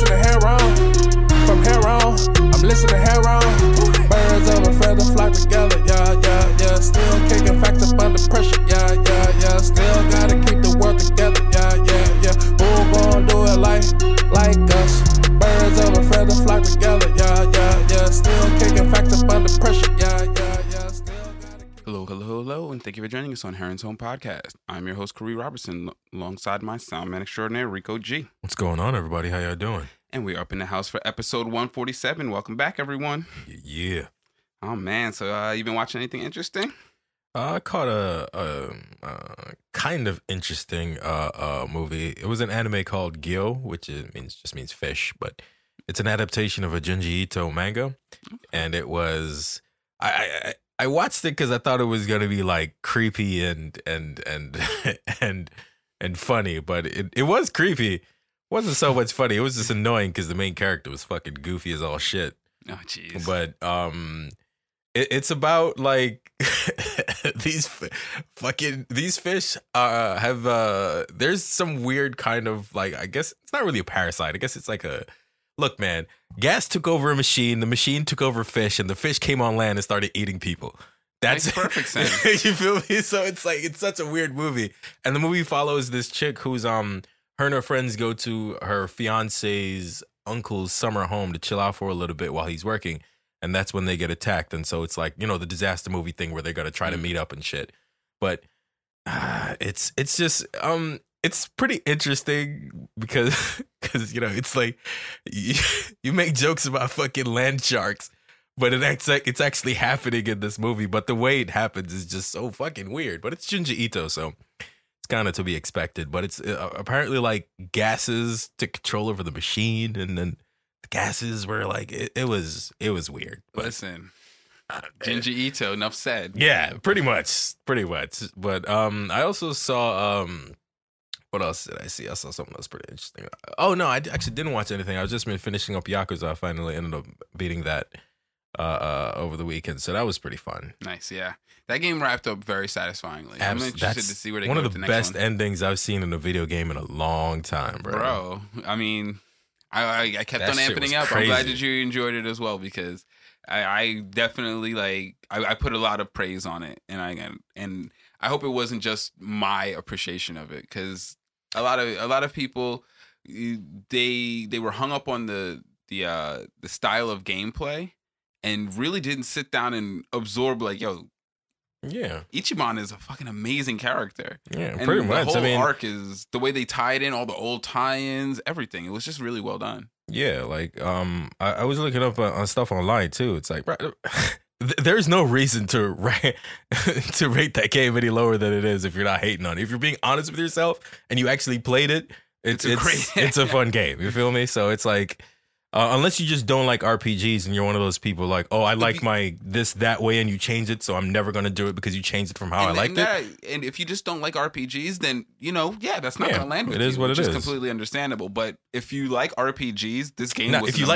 listening hair on. From hair on, I'm listening hair on. Birds of a feather flock together, yeah, yeah, yeah. Still kicking facts up under pressure, yeah, yeah, yeah. Still gotta keep the world together, yeah, yeah, yeah. Who gon' do it like us? Birds of a feather flock together, yeah, yeah, yeah. Still kicking facts up under pressure, yeah, yeah, yeah. Hello, and thank you for joining us on Heron's Home Podcast. I'm your host, Corey Robertson, alongside my soundman extraordinaire, Rico G. What's going on, everybody? How y'all doing? And we're up in the house for episode 147. Welcome back, everyone. Yeah. Oh, man. So, you been watching anything interesting? I caught a kind of interesting movie. It was an anime called Gyo, which just means fish, but it's an adaptation of a Junji Ito manga. And it was... I watched it because I thought it was gonna be like creepy and funny, but it was creepy. It wasn't so much funny. It was just annoying because the main character was fucking goofy as all shit. Oh jeez. But it's about like these fish have there's some weird kind of like, I guess it's not really a parasite. I guess it's like a... Look, man, gas took over a machine, the machine took over fish, and the fish came on land and started eating people. That's perfect sense. You feel me? So it's like, it's such a weird movie. And the movie follows this chick who's, her and her friends go to her fiance's uncle's summer home to chill out for a little bit while he's working. And that's when they get attacked. And so it's like, you know, the disaster movie thing where they're going to try to meet up and shit. But it's just, it's pretty interesting because you know, it's like you make jokes about fucking land sharks, but it's actually happening in this movie. But the way it happens is just so fucking weird. But it's Junji Ito, so it's kind of to be expected. But it's apparently like gases to control over the machine, and then the gases were like it was weird. But listen. Junji Ito, enough said. Yeah, pretty much. But I also saw what else did I see? I saw something else pretty interesting. Oh, no, I actually didn't watch anything. I was just been finishing up Yakuza. I finally ended up beating that over the weekend. So that was pretty fun. Nice, yeah. That game wrapped up very satisfyingly. I'm interested to see where they go with the next one. One of the best endings I've seen in a video game in a long time, bro. Bro, I mean, I kept on amping up. Crazy. I'm glad that you enjoyed it as well, because I definitely, like, I put a lot of praise on it. And I hope it wasn't just my appreciation of it, because... A lot of people, they were hung up on the style of gameplay, and really didn't sit down and absorb like, yo, yeah, Ichiban is a fucking amazing character. Yeah, and pretty much. The whole arc is the way they tied in all the old tie-ins, everything. It was just really well done. Yeah, like I was looking up on stuff online too. It's like, right, there's no reason to rate that game any lower than it is if you're not hating on it. If you're being honest with yourself and you actually played it, it's a fun game. You feel me? So it's like, unless you just don't like RPGs and you're one of those people like, oh, I like my this that way and you change it, so I'm never going to do it because you changed it from how I liked it. And if you just don't like RPGs, then, you know, yeah, that's not going to land with you. It is what it is. It's completely understandable. But if you like RPGs, this game was amazing. If you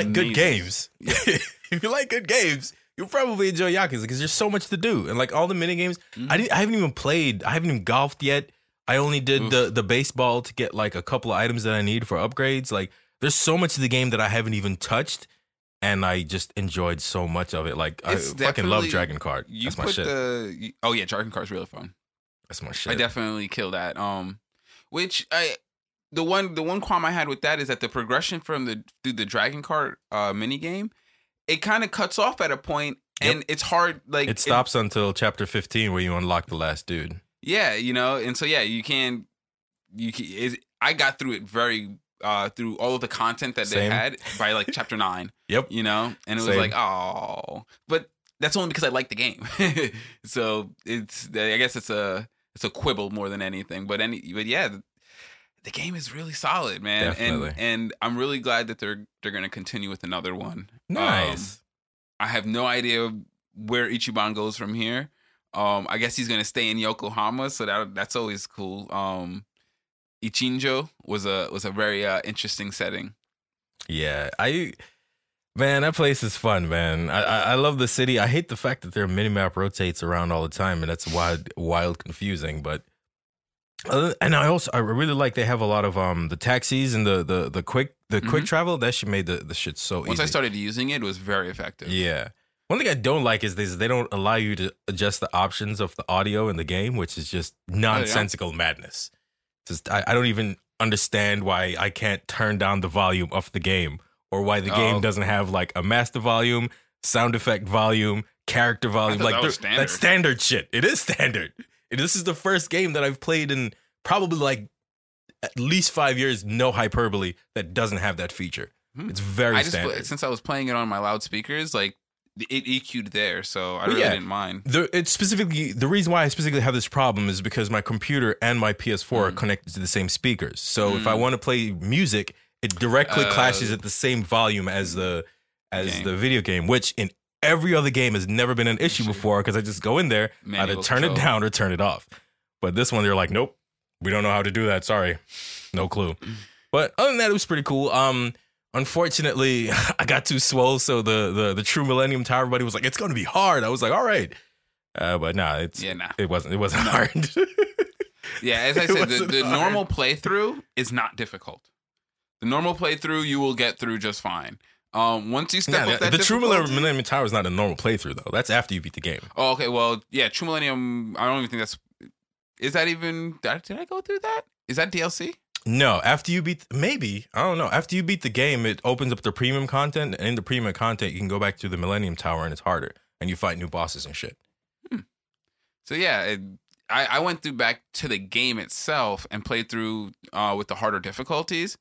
like good games, you'll probably enjoy Yakuza because there's so much to do. And like all the minigames, I haven't even played. I haven't even golfed yet. I only did the baseball to get like a couple of items that I need for upgrades. Like there's so much of the game that I haven't even touched. And I just enjoyed so much of it. Like I fucking love Dragon Kart. That's my shit. Oh yeah, Dragon Kart's really fun. That's my shit. I definitely kill that. The one qualm I had with that is that the progression from through the Dragon Kart minigame, it kind of cuts off at a point, and it's hard. Like it stops until chapter 15, where you unlock the last dude. Yeah, you know, and so yeah, I got through it very through all of the content that they had by like chapter 9. Yep. You know, and it was like, oh, but that's only because I like the game. So I guess it's a quibble more than anything. But yeah, the game is really solid, man. Definitely. And I'm really glad that they're going to continue with another one. Nice. I have no idea where Ichiban goes from here. I guess he's going to stay in Yokohama, so that's always cool. Ichinjo was a very interesting setting. Yeah, that place is fun, man. I love the city. I hate the fact that their minimap rotates around all the time, and that's wild confusing, but And I really like they have a lot of the taxis and the quick travel. That shit made the shit so easy. Once I started using it, it was very effective. Yeah. One thing I don't like is this: they don't allow you to adjust the options of the audio in the game, which is just nonsensical madness. Just I don't even understand why I can't turn down the volume of the game, or why the game doesn't have like a master volume, sound effect volume, character volume. Like that's standard shit. It is standard. This is the first game that I've played in probably like at least 5 years, no hyperbole, that doesn't have that feature. It's very standard. Since I was playing it on my loudspeakers, like it EQ'd there, so I really didn't mind. The reason why I specifically have this problem is because my computer and my PS4 are connected to the same speakers. So if I want to play music, it directly clashes at the same volume as the video game, which in every other game has never been an issue before, because I just go in there, either turn it down or turn it off. But this one, they're like, nope, we don't know how to do that. Sorry, no clue. But other than that, it was pretty cool. Unfortunately, I got too swole, so the true Millennium Tower, everybody was like, it's going to be hard. I was like, all right, but nah, it wasn't hard. Yeah, as I said, the normal playthrough is not difficult. The normal playthrough you will get through just fine. Once you step up that the True Millennium Tower is not a normal playthrough though. That's after you beat the game. Oh, okay. Well, yeah, True Millennium. I don't even think that's. Is that even? Did I go through that? Is that DLC? No. After you beat, maybe I don't know. After you beat the game, it opens up the premium content, and in the premium content, you can go back to the Millennium Tower, and it's harder, and you fight new bosses and shit. So yeah, I went through back to the game itself and played through with the harder difficulties.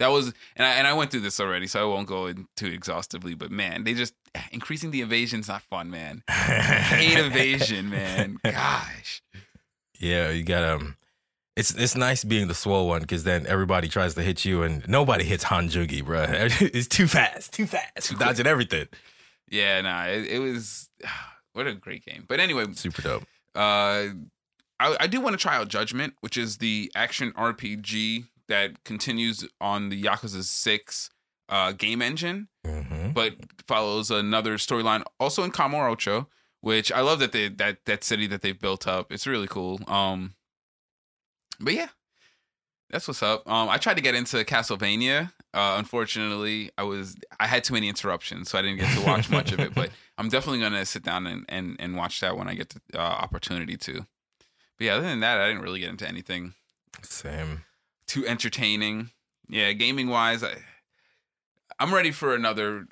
That was, and I went through this already, so I won't go into exhaustively, but man, they just, increasing the evasion's not fun, man. I hate evasion, man. Gosh. Yeah, you gotta, it's nice being the swole one, because then everybody tries to hit you, and nobody hits Hanjugi, bro. It's too fast. Dodging everything. Yeah, nah, it was, what a great game. But anyway. Super dope. I do want to try out Judgment, which is the action RPG that continues on the Yakuza 6 game engine, but follows another storyline also in Kamurocho, which I love that that city that they've built up. It's really cool. But yeah, that's what's up. I tried to get into Castlevania. Unfortunately, I had too many interruptions, so I didn't get to watch much of it. But I'm definitely gonna sit down and watch that when I get the opportunity to. But yeah, other than that, I didn't really get into anything. Same. Too entertaining. Yeah, gaming wise, I'm ready for another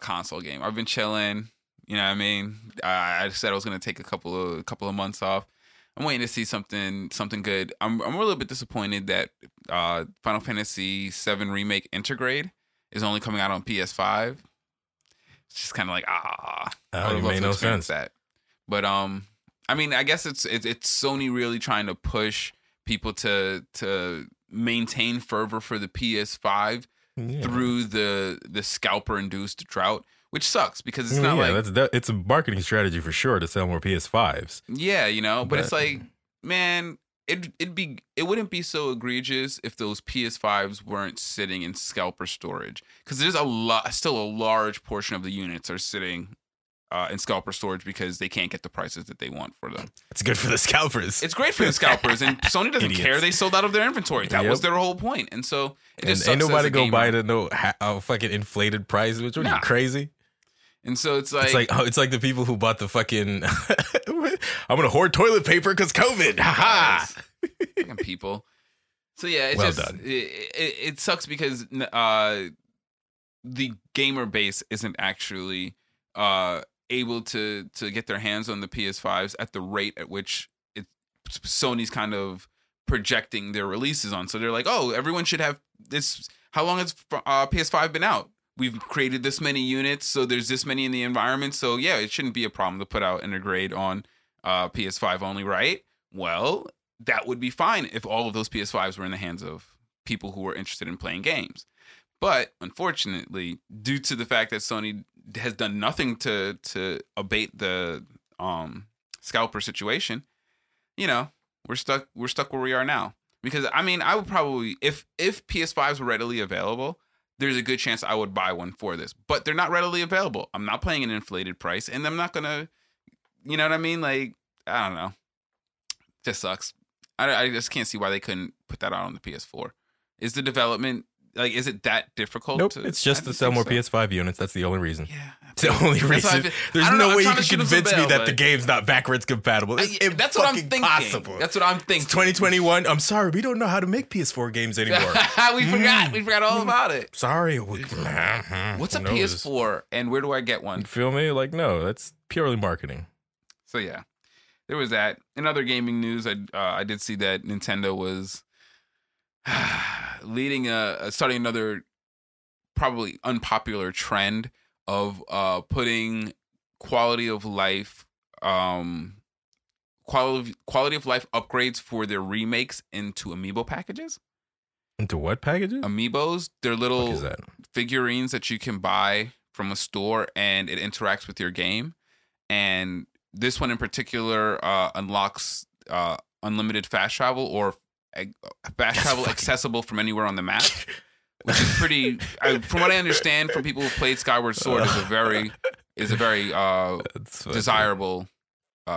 console game. I've been chilling, you know what I mean? I said I was going to take a couple of months off. I'm waiting to see something good. I'm a little bit disappointed that Final Fantasy VII Remake Intergrade is only coming out on PS5. It's just kind of like I would love to experience that. But I mean, I guess it's Sony really trying to push people to maintain fervor for the PS5 through the scalper induced drought, which sucks because it's not it's a marketing strategy for sure to sell more PS5s. Yeah, you know, but it's like, man, it wouldn't be so egregious if those PS5s weren't sitting in scalper storage, because there's still a large portion of the units are sitting in scalper storage because they can't get the prices that they want for them. It's good for the scalpers. It's great for the scalpers, and Sony doesn't care. They sold out of their inventory. That was their whole point. And so it just sucks. Ain't nobody go buy the fucking inflated price. Which are you crazy? And so it's like the people who bought the fucking I'm gonna hoard toilet paper because COVID. Ha ha. Fucking people. So yeah, it's it sucks because the gamer base isn't actually able to get their hands on the PS5s at the rate at which Sony's kind of projecting their releases on. So they're like, oh, everyone should have this. How long has PS5 been out? We've created this many units, so there's this many in the environment. So yeah, it shouldn't be a problem to put out Intergrade on PS5 only, right? Well, that would be fine if all of those PS5s were in the hands of people who were interested in playing games. But unfortunately, due to the fact that Sony has done nothing to abate the scalper situation, you know, we're stuck where we are now. Because I mean, I would probably, if PS5s were readily available, there's a good chance I would buy one for this. But they're not readily available. I'm not paying an inflated price, and I'm not gonna, you know what I mean? Like, I don't know. just sucks. I just can't see why they couldn't put that out on the PS4. Is the development, like, is it that difficult? Nope, it's just to sell more PS5 units. That's the only reason. Yeah. It's the only reason. There's no way you can convince me that the game's not backwards compatible. That's what I'm thinking. Impossible. That's what I'm thinking. It's 2021. I'm sorry, we don't know how to make PS4 games anymore. We forgot. We forgot all about it. Sorry. What's a PS4 and where do I get one? You feel me? Like, no, that's purely marketing. So, yeah. There was that. In other gaming news, I did see that Nintendo was leading starting another probably unpopular trend of putting quality of life upgrades for their remakes into Amiibo packages. Into what packages? Amiibos. They're little figurines that you can buy from a store, and it interacts with your game. And this one in particular unlocks unlimited fast travel or fast travel accessible from anywhere on the map, which is pretty. From what I understand, from people who played Skyward Sword, is a very desirable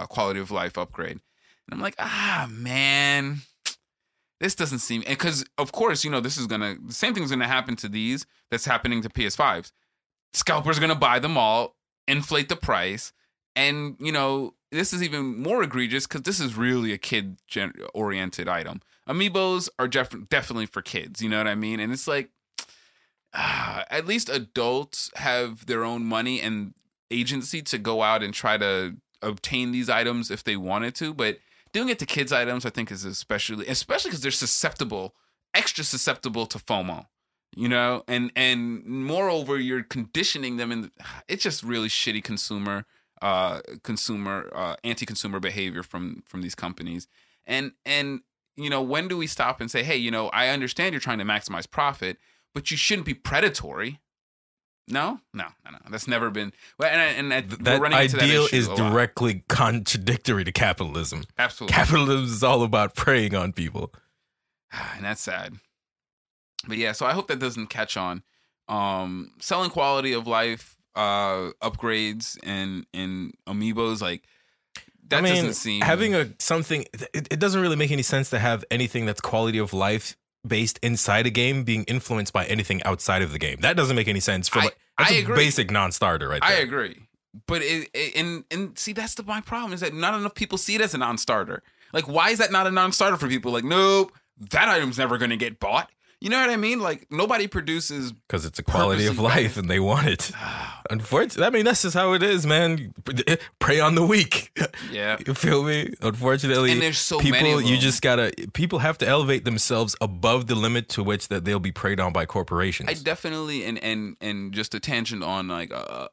quality of life upgrade. And I'm like, man, this doesn't seem. Because of course, you know, the same thing's gonna happen to these that's happening to PS5s. Scalpers are gonna buy them all, inflate the price. And, you know, this is even more egregious because this is really a kid-oriented item. Amiibos are definitely for kids, you know what I mean? And it's like, at least adults have their own money and agency to go out and try to obtain these items if they wanted to. But doing it to kids' items, I think, is especially because they're extra susceptible to FOMO, you know? And moreover, you're conditioning them. It's just really shitty anti-consumer behavior from these companies. And you know, when do we stop and say, hey, you know, I understand you're trying to maximize profit, but you shouldn't be predatory. No. That's never been. That ideal is directly contradictory to capitalism. Absolutely, capitalism is all about preying on people, and that's sad. But yeah, so I hope that doesn't catch on. Selling quality of life upgrades and Amiibos, like, that doesn't seem having something. It doesn't really make any sense to have anything that's quality of life based inside a game being influenced by anything outside of the game. That doesn't make any sense. That's a basic non-starter, right there. I agree, but it and see, that's my problem, is that not enough people see it as a non-starter. Like, why is that not a non-starter for people? Like, nope, that item's never going to get bought. You know what I mean? Like, nobody produces because it's a quality of life, and they want it. Unfortunately, I mean, that's just how it is, man. Prey on the weak. Yeah, you feel me? Unfortunately, and there's so many of them. People have to elevate themselves above the limit to which that they'll be preyed on by corporations. I definitely and just a tangent on like a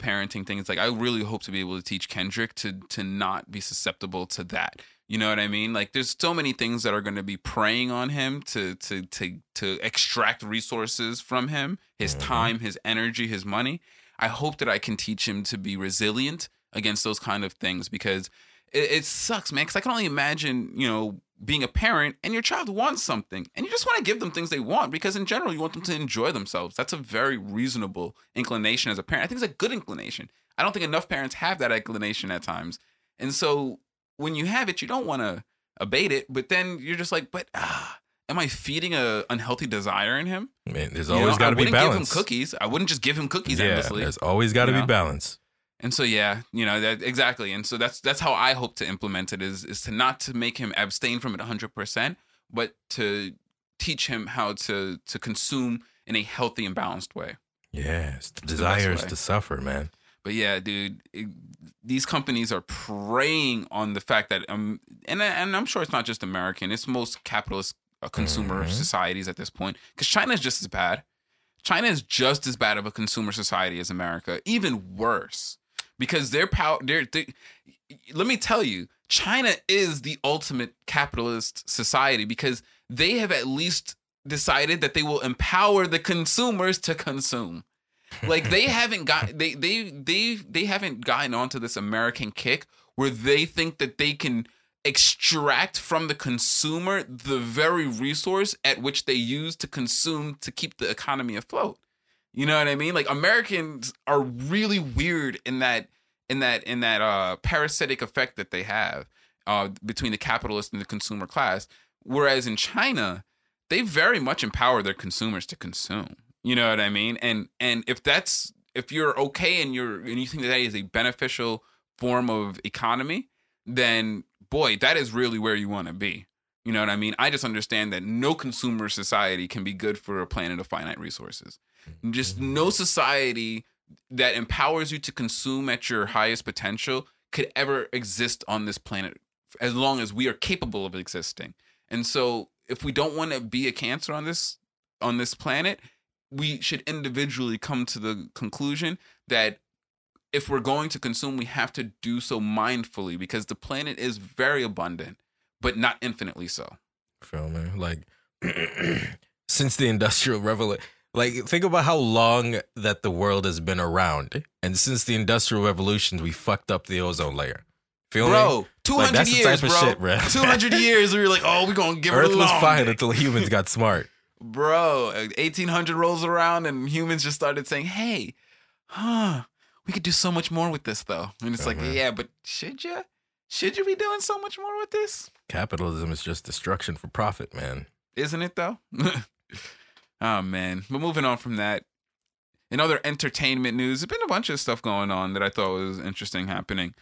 parenting thing. It's like, I really hope to be able to teach Kendrick to not be susceptible to that. You know what I mean? Like, there's so many things that are going to be preying on him to extract resources from him, his time, his energy, his money. I hope that I can teach him to be resilient against those kind of things, because it sucks, man. Because I can only imagine, you know, being a parent and your child wants something and you just want to give them things they want, because in general, you want them to enjoy themselves. That's a very reasonable inclination as a parent. I think it's a good inclination. I don't think enough parents have that inclination at times. And so, when you have it, you don't want to abate it, but then you're just like, but am I feeding a unhealthy desire in him? Man, there's always got to be balance. I wouldn't give him cookies. I wouldn't just give him cookies endlessly. There's always got to be balance. And so, yeah, you know, that exactly. And so that's how I hope to implement it is to not to make him abstain from it 100%, but to teach him how to consume in a healthy and balanced way. Yes, the desire is to suffer, man. But yeah, dude, these companies are preying on the fact that, and I'm sure it's not just American, it's most capitalist consumer societies at this point, because China is just as bad. China is just as bad of a consumer society as America, even worse, because their power. Let me tell you, China is the ultimate capitalist society, because they have at least decided that they will empower the consumers to consume. Like, they haven't gotten onto this American kick where they think that they can extract from the consumer the very resource at which they use to consume to keep the economy afloat. You know what I mean? Like, Americans are really weird in that parasitic effect that they have. between the capitalist and the consumer class. Whereas in China, they very much empower their consumers to consume. You know what I mean? And if that's, if you're okay and you think that is a beneficial form of economy, then boy, that is really where you want to be. You know what I mean? I just understand that no consumer society can be good for a planet of finite resources. Just no society that empowers you to consume at your highest potential could ever exist on this planet as long as we are capable of existing. And so if we don't want to be a cancer on this planet, we should individually come to the conclusion that if we're going to consume, we have to do so mindfully because the planet is very abundant, but not infinitely so. Feel me? Like, since the Industrial Revolution, like, think about how long that the world has been around. And since the Industrial Revolution, we fucked up the ozone layer. Feel me? 200 like, years, bro. Shit, bro. 200 years, we were like, oh, we're going to give Earth it a long Earth was fine until humans got smart. Bro, 1800 rolls around and humans just started saying, hey, we could do so much more with this, though. And it's yeah, but should you? Should you be doing so much more with this? Capitalism is just destruction for profit, man. Isn't it, though? Oh, man. But moving on from that, in other entertainment news, there's been a bunch of stuff going on that I thought was interesting happening.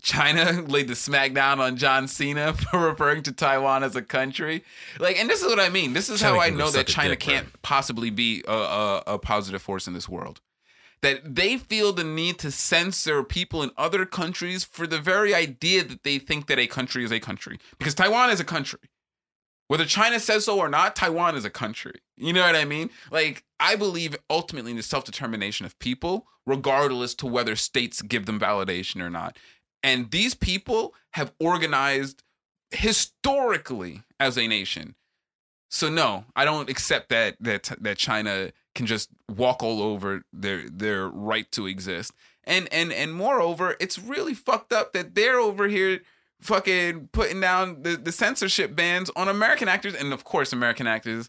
China laid the smackdown on John Cena for referring to Taiwan as a country. Like, and this is what I mean. This is China how I know that China can't possibly be a positive force in this world. That they feel the need to censor people in other countries for the very idea that they think that a country is a country. Because Taiwan is a country. Whether China says so or not, Taiwan is a country. You know what I mean? Like, I believe ultimately in the self-determination of people, regardless to whether states give them validation or not. And these people have organized historically as a nation. So no, I don't accept that China can just walk all over their right to exist. And moreover, it's really fucked up that they're over here fucking putting down the censorship bans on American actors. And of course, American actors.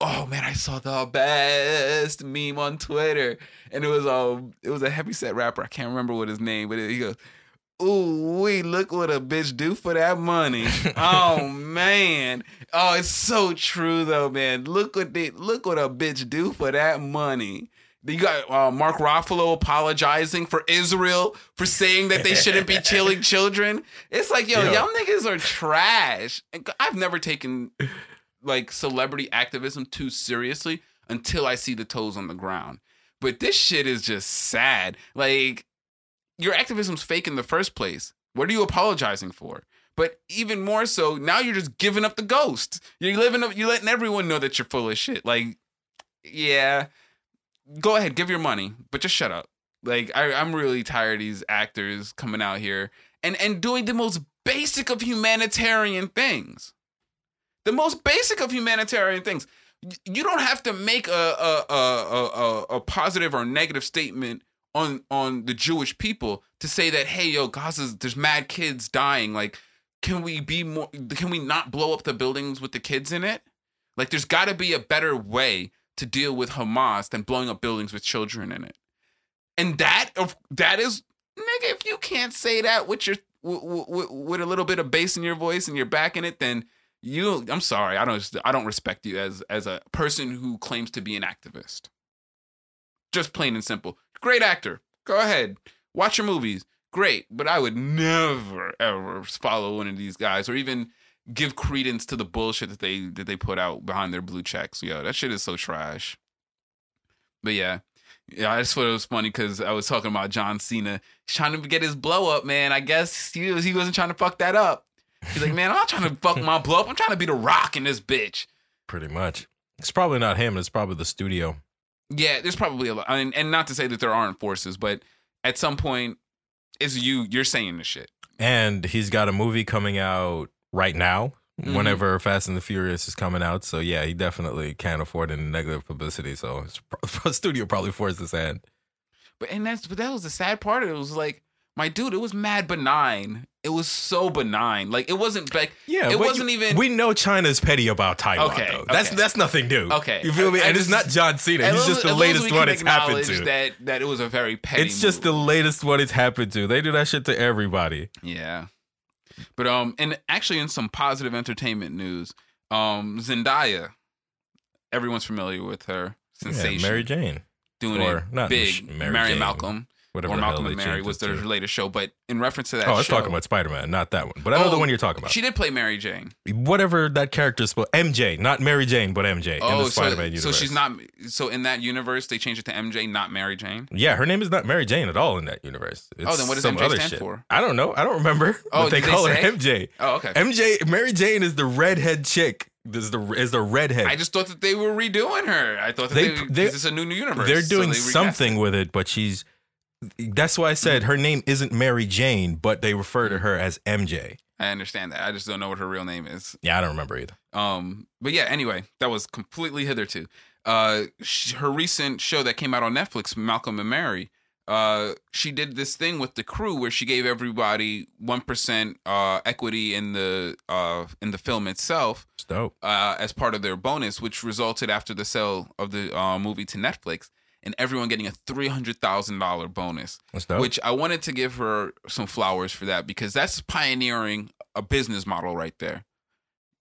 Oh man, I saw the best meme on Twitter. And it was a heavyset rapper. I can't remember what his name, but he goes, ooh, we look what a bitch do for that money. Oh man. Oh, it's so true though, man. Look what a bitch do for that money. You got Mark Ruffalo apologizing for Israel for saying that they shouldn't be killing children. It's like, yo, y'all niggas are trash. I've never taken like celebrity activism too seriously until I see the toes on the ground. But this shit is just sad. Like, your activism's fake in the first place. What are you apologizing for? But even more so, now you're just giving up the ghost. You're letting everyone know that you're full of shit. Like, yeah, go ahead, give your money, but just shut up. Like, I'm really tired of these actors coming out here and doing the most basic of humanitarian things. The most basic of humanitarian things. You don't have to make a positive or negative statement on the Jewish people to say that, hey, yo, Gaza's, there's mad kids dying. Like, can we not blow up the buildings with the kids in it? Like, there's got to be a better way to deal with Hamas than blowing up buildings with children in it. And that is, nigga, if you can't say that with a little bit of bass in your voice and you're backing it, then I'm sorry, I don't respect you as a person who claims to be an activist. Just plain and simple. Great actor. Go ahead. Watch your movies. Great. But I would never, ever follow one of these guys or even give credence to the bullshit that they put out behind their blue checks. Yo, that shit is so trash. But yeah, I just thought it was funny because I was talking about John Cena trying to get his blow up, man. I guess he wasn't trying to fuck that up. He's like, man, I'm not trying to fuck my blow up. I'm trying to be The Rock in this bitch. Pretty much. It's probably not him. It's probably the studio. Yeah, there's probably a lot. I mean, and not to say that there aren't forces, but at some point, it's you're saying this shit. And he's got a movie coming out right now, whenever Fast and the Furious is coming out. So, yeah, he definitely can't afford any negative publicity. So, the studio probably forced his hand. But that was the sad part. It was like, my dude, it was mad benign. It was so benign. Like, it wasn't like, yeah, it wasn't even. We know China's petty about Taiwan, okay, though. That's nothing new. Okay. You feel me? And it's not John Cena. He's just the latest one it's happened to. That it was a very petty move. It's just the latest one it's happened to. They do that shit to everybody. Yeah. But and actually in some positive entertainment news, Zendaya, everyone's familiar with her. Sensation. Yeah, Mary Jane. Doing or, it not big. Mary Jane, Malcolm. Whatever or the Malcolm and Mary was their latest show. But in reference to that show. Oh, I was talking about Spider-Man, not that one. But I know the one you're talking about. She did play Mary Jane. Whatever that character is. MJ, not Mary Jane, but MJ in the Spider-Man universe. So she's not. So in that universe, they changed it to MJ, not Mary Jane? Yeah, her name is not Mary Jane at all in that universe. It's then what does MJ stand for? I don't know. I don't remember. Oh, but they call her MJ. Oh, okay. MJ, Mary Jane is the redhead chick. Is the redhead. I just thought that they were redoing her. I thought that this is a new universe. They're doing something with it, but she's. That's why I said her name isn't Mary Jane, but they refer to her as MJ. I understand that. I just don't know what her real name is. Yeah, I don't remember either. But yeah, anyway, that was completely hitherto. Her recent show that came out on Netflix, Malcolm and Mary, she did this thing with the crew where she gave everybody 1% equity in the film itself. It's dope. As part of their bonus, which resulted after the sale of the movie to Netflix. And everyone getting a $300,000 bonus, which I wanted to give her some flowers for that, because that's pioneering a business model right there.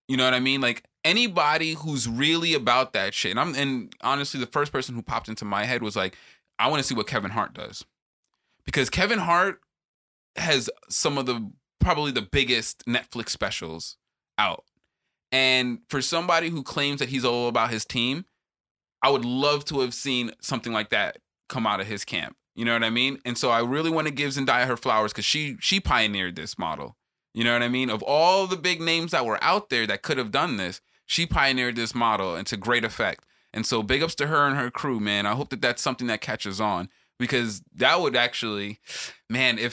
You know what I mean? Like anybody who's really about that shit. And honestly, the first person who popped into my head was like, I want to see what Kevin Hart does, because Kevin Hart has some of probably the biggest Netflix specials out. And for somebody who claims that he's all about his team, I would love to have seen something like that come out of his camp. You know what I mean? And so I really want to give Zendaya her flowers, because she pioneered this model. You know what I mean? Of all the big names that were out there that could have done this, she pioneered this model, and to great effect. And so big ups to her and her crew, man. I hope that that's something that catches on, because that would actually, man, I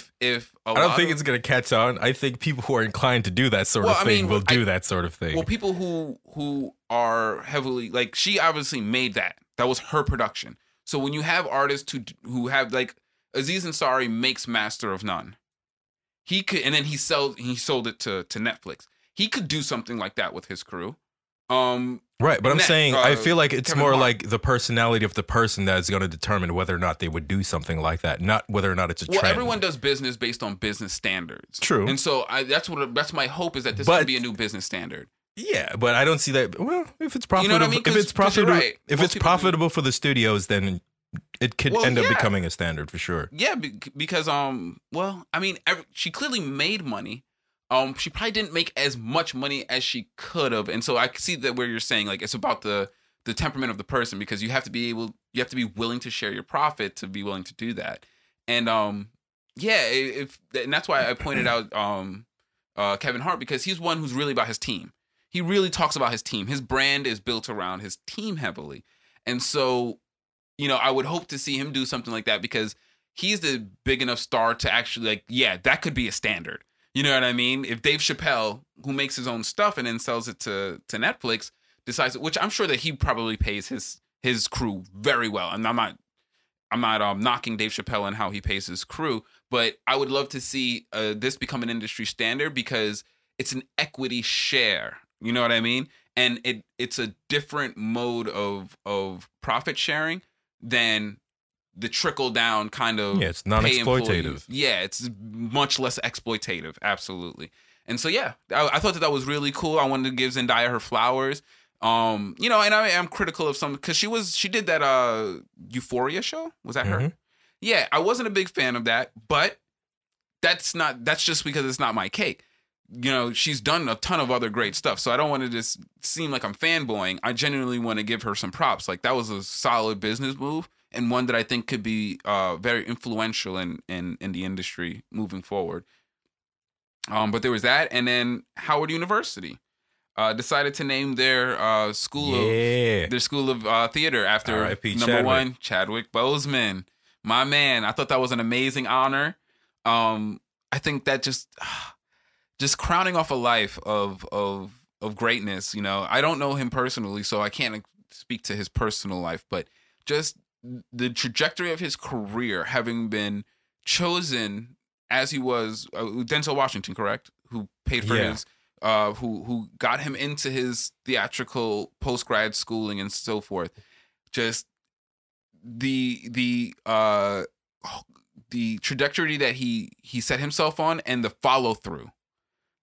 don't think it's going to catch on. I think people who are inclined to do that sort of thing will do that sort of thing. Well, people who are heavily, like, she obviously made that. That was her production. So when you have artists who have, like, Aziz Ansari makes Master of None. He could, and then he sold it to Netflix. He could do something like that with his crew. Right, but I'm saying I feel like it's Kevin more Hart. Like the personality of the person that is going to determine whether or not they would do something like that, not whether or not it's a trend. Well, everyone does business based on business standards. True. And so that's my hope, is that this could be a new business standard. Yeah, but I don't see that. Well, if it's profitable, you know what I mean? if it's profitable for the studios, then it could end up becoming a standard for sure. Yeah, because she clearly made money. She probably didn't make as much money as she could have, and so I see that where you're saying, like, it's about the temperament of the person, because you have to be willing to share your profit to be willing to do that, and and that's why I pointed out Kevin Hart, because he's one who's really about his team. He really talks about his team. His brand is built around his team heavily, and so I would hope to see him do something like that, because he's the big enough star to actually, like, yeah, that could be a standard. You know what I mean? If Dave Chappelle, who makes his own stuff and then sells it to Netflix, decides, which I'm sure that he probably pays his crew very well, and I'm not knocking Dave Chappelle and how he pays his crew, but I would love to see this become an industry standard, because it's an equity share. You know what I mean? And it's a different mode of profit sharing than the trickle down kind of, it's non-exploitative. Yeah, it's much less exploitative, absolutely. And so I thought that was really cool. I wanted to give Zendaya her flowers. And I am critical of some, because she did that Euphoria show. Was that her? Yeah, I wasn't a big fan of that, but that's just because it's not my cake. She's done a ton of other great stuff, so I don't want to just seem like I'm fanboying. I genuinely want to give her some props. Like, that was a solid business move, and one that I think could be very influential in the industry moving forward. But there was that. And then Howard University decided to name their school of theater after number one, Chadwick Boseman. My man. I thought that was an amazing honor. I think that just crowning off a life of greatness. I don't know him personally, so I can't speak to his personal life, but just the trajectory of his career, having been chosen as he was, Denzel Washington, correct? Who paid for his, who got him into his theatrical post-grad schooling and so forth. Just the trajectory that he set himself on, and the follow through.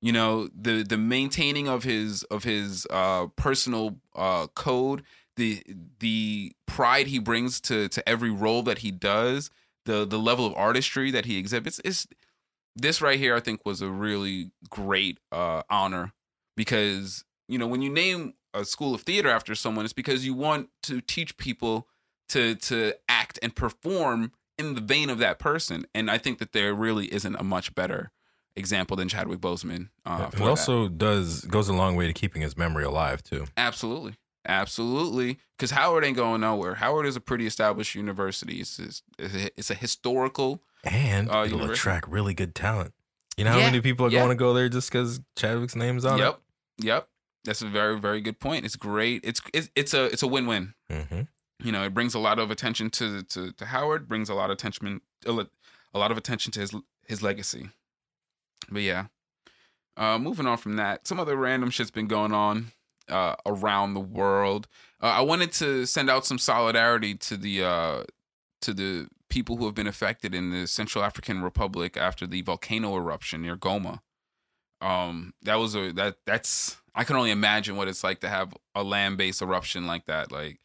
you know, the maintaining of his personal code, the pride he brings to every role that he does, the level of artistry that he exhibits. It's this right here, I think, was a really great honor, because, you know, when you name a school of theater after someone, it's because you want to teach people to act and perform in the vein of that person. And I think that there really isn't a much better example than Chadwick Boseman. It also goes a long way to keeping his memory alive, too. Absolutely. Absolutely. Because Howard ain't going nowhere. Howard is a pretty established university. It's a historical and it'll university. Attract really good talent. You know how many people are going to go there just because Chadwick's name's on it? Yep. That's a very, very good point. It's great. It's a win-win. Mm-hmm. You know, it brings a lot of attention to Howard, brings a lot of attention to his legacy. But yeah, moving on from that, some other random shit's been going on around the world. I wanted to send out some solidarity to the people who have been affected in the Central African Republic after the volcano eruption near Goma. That's I can only imagine what it's like to have a land-based eruption like that. Like,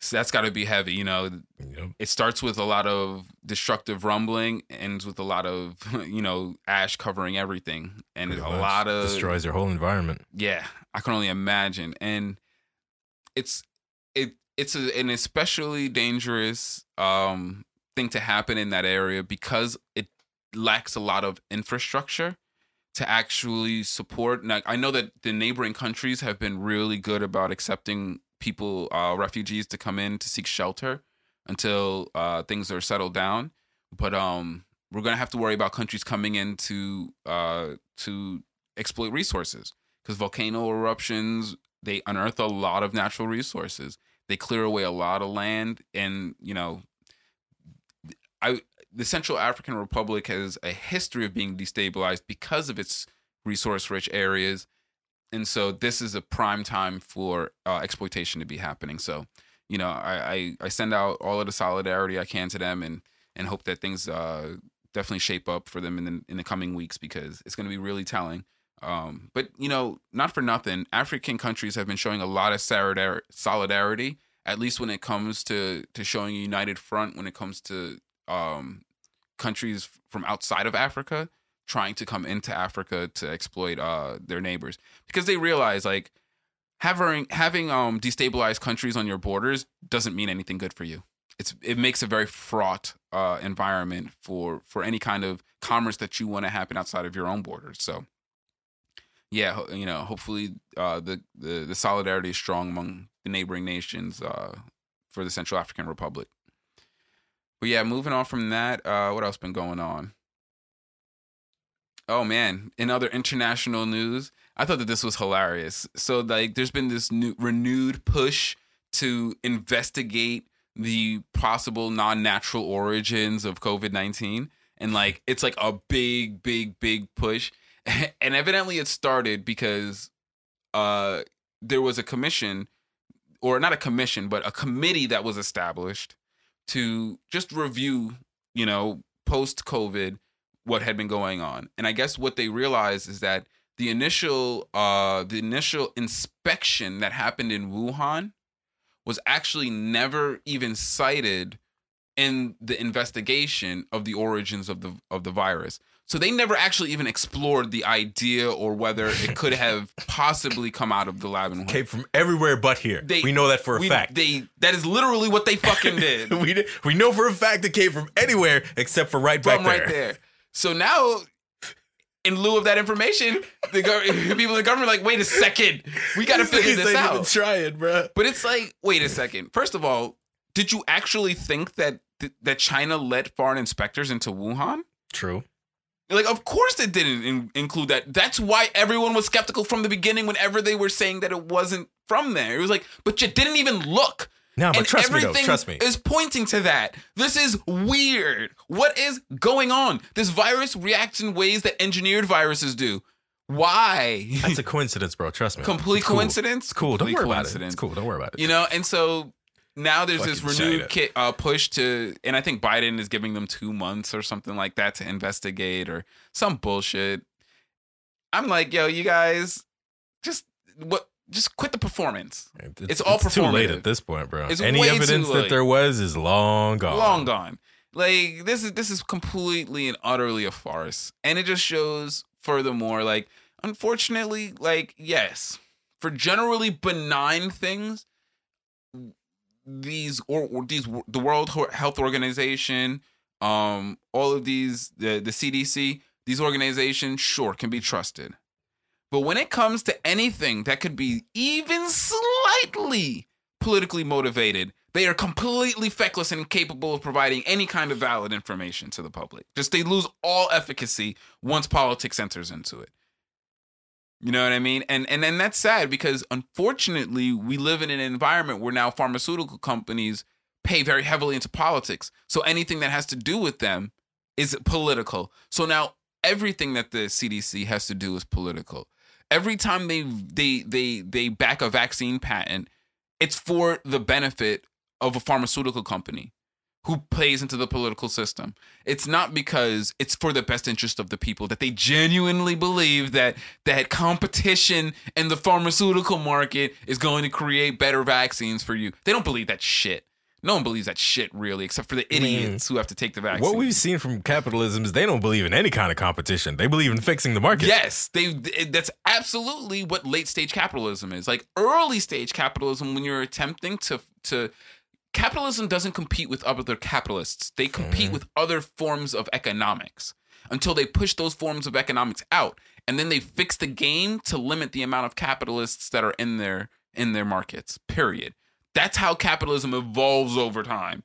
so that's got to be heavy, you know. Yep. It starts with a lot of destructive rumbling, ends with a lot of, you know, ash covering everything, and it's a lot of destroys their whole environment. Yeah, I can only imagine, and it's an especially dangerous thing to happen in that area because it lacks a lot of infrastructure to actually support. Now, I know that the neighboring countries have been really good about accepting people, refugees, to come in to seek shelter until things are settled down. But we're going to have to worry about countries coming in to exploit resources, because volcano eruptions, they unearth a lot of natural resources. They clear away a lot of land. And, you know, the Central African Republic has a history of being destabilized because of its resource-rich areas. And so this is a prime time for exploitation to be happening. So, you know, I send out all of the solidarity I can to them, and hope that things definitely shape up for them in the coming weeks, because it's going to be really telling. But, you know, not for nothing, African countries have been showing a lot of solidarity, at least when it comes to showing a united front, when it comes to countries from outside of Africa trying to come into Africa to exploit their neighbors, because they realize, like, having destabilized countries on your borders doesn't mean anything good for you. It makes a very fraught environment for any kind of commerce that you want to happen outside of your own borders. So, yeah, you know, hopefully the solidarity is strong among the neighboring nations for the Central African Republic. But yeah, moving on from that, what else been going on? Oh, man. In other international news, I thought that this was hilarious. So, like, there's been this renewed push to investigate the possible non-natural origins of COVID-19. And, like, it's, like, a big, big, big push. And evidently it started because there was a commission, or not a commission, but a committee that was established to just review, you know, post-COVID what had been going on. And I guess what they realized is that the initial inspection that happened in Wuhan was actually never even cited in the investigation of the origins of the virus. So they never actually even explored the idea or whether it could have possibly come out of the lab in Wuhan. It came from everywhere but here. We know that for a fact. That is literally what they fucking did. We know for a fact it came from anywhere except for right there. So now, in lieu of that information, people in the government are like, wait a second, we got to figure this out. Even try it, bro. But it's like, wait a second. First of all, did you actually think that China let foreign inspectors into Wuhan? True. Like, of course it didn't include that. That's why everyone was skeptical from the beginning whenever they were saying that it wasn't from there. It was like, but you didn't even look. No, but trust me. Is pointing to that. This is weird. What is going on? This virus reacts in ways that engineered viruses do. Why? That's a coincidence, bro. Trust me. Complete coincidence? It's cool. Don't worry about it. It's cool. Don't worry about it. You know, and so now there's fucking this renewed push to, and I think Biden is giving them 2 months or something like that to investigate or some bullshit. I'm like, yo, you guys, just quit the performance. It's all performative. Too late at this point, bro. It's any evidence that there was is long gone. Long gone. Like, this is completely and utterly a farce. And it just shows, furthermore, like, unfortunately, like, yes, for generally benign things, the World Health Organization, all of these, the CDC, these organizations, sure, can be trusted. But when it comes to anything that could be even slightly politically motivated, they are completely feckless and incapable of providing any kind of valid information to the public. Just they lose all efficacy once politics enters into it. You know what I mean? And that's sad because, unfortunately, we live in an environment where now pharmaceutical companies pay very heavily into politics. So anything that has to do with them is political. So now everything that the CDC has to do is political. Every time they back a vaccine patent, it's for the benefit of a pharmaceutical company who plays into the political system. It's not because it's for the best interest of the people, that they genuinely believe that competition in the pharmaceutical market is going to create better vaccines for you. They don't believe that shit. No one believes that shit, really, except for the idiots who have to take the vaccine. What we've seen from capitalism is they don't believe in any kind of competition. They believe in fixing the market. Yes, that's absolutely what late-stage capitalism is. Like, early-stage capitalism, when you're attempting to capitalism doesn't compete with other capitalists. They compete with other forms of economics until they push those forms of economics out, and then they fix the game to limit the amount of capitalists that are in their markets, period. That's how capitalism evolves over time.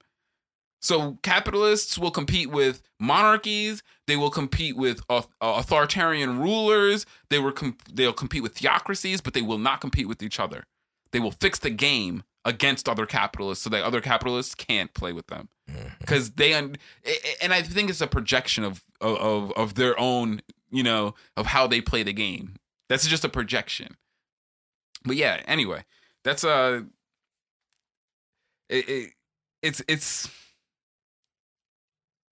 So capitalists will compete with monarchies. They will compete with authoritarian rulers. They'll compete with theocracies, but they will not compete with each other. They will fix the game against other capitalists so that other capitalists can't play with them. Because and I think it's a projection of their own, you know, of how they play the game. That's just a projection. But yeah, anyway, that's a... It's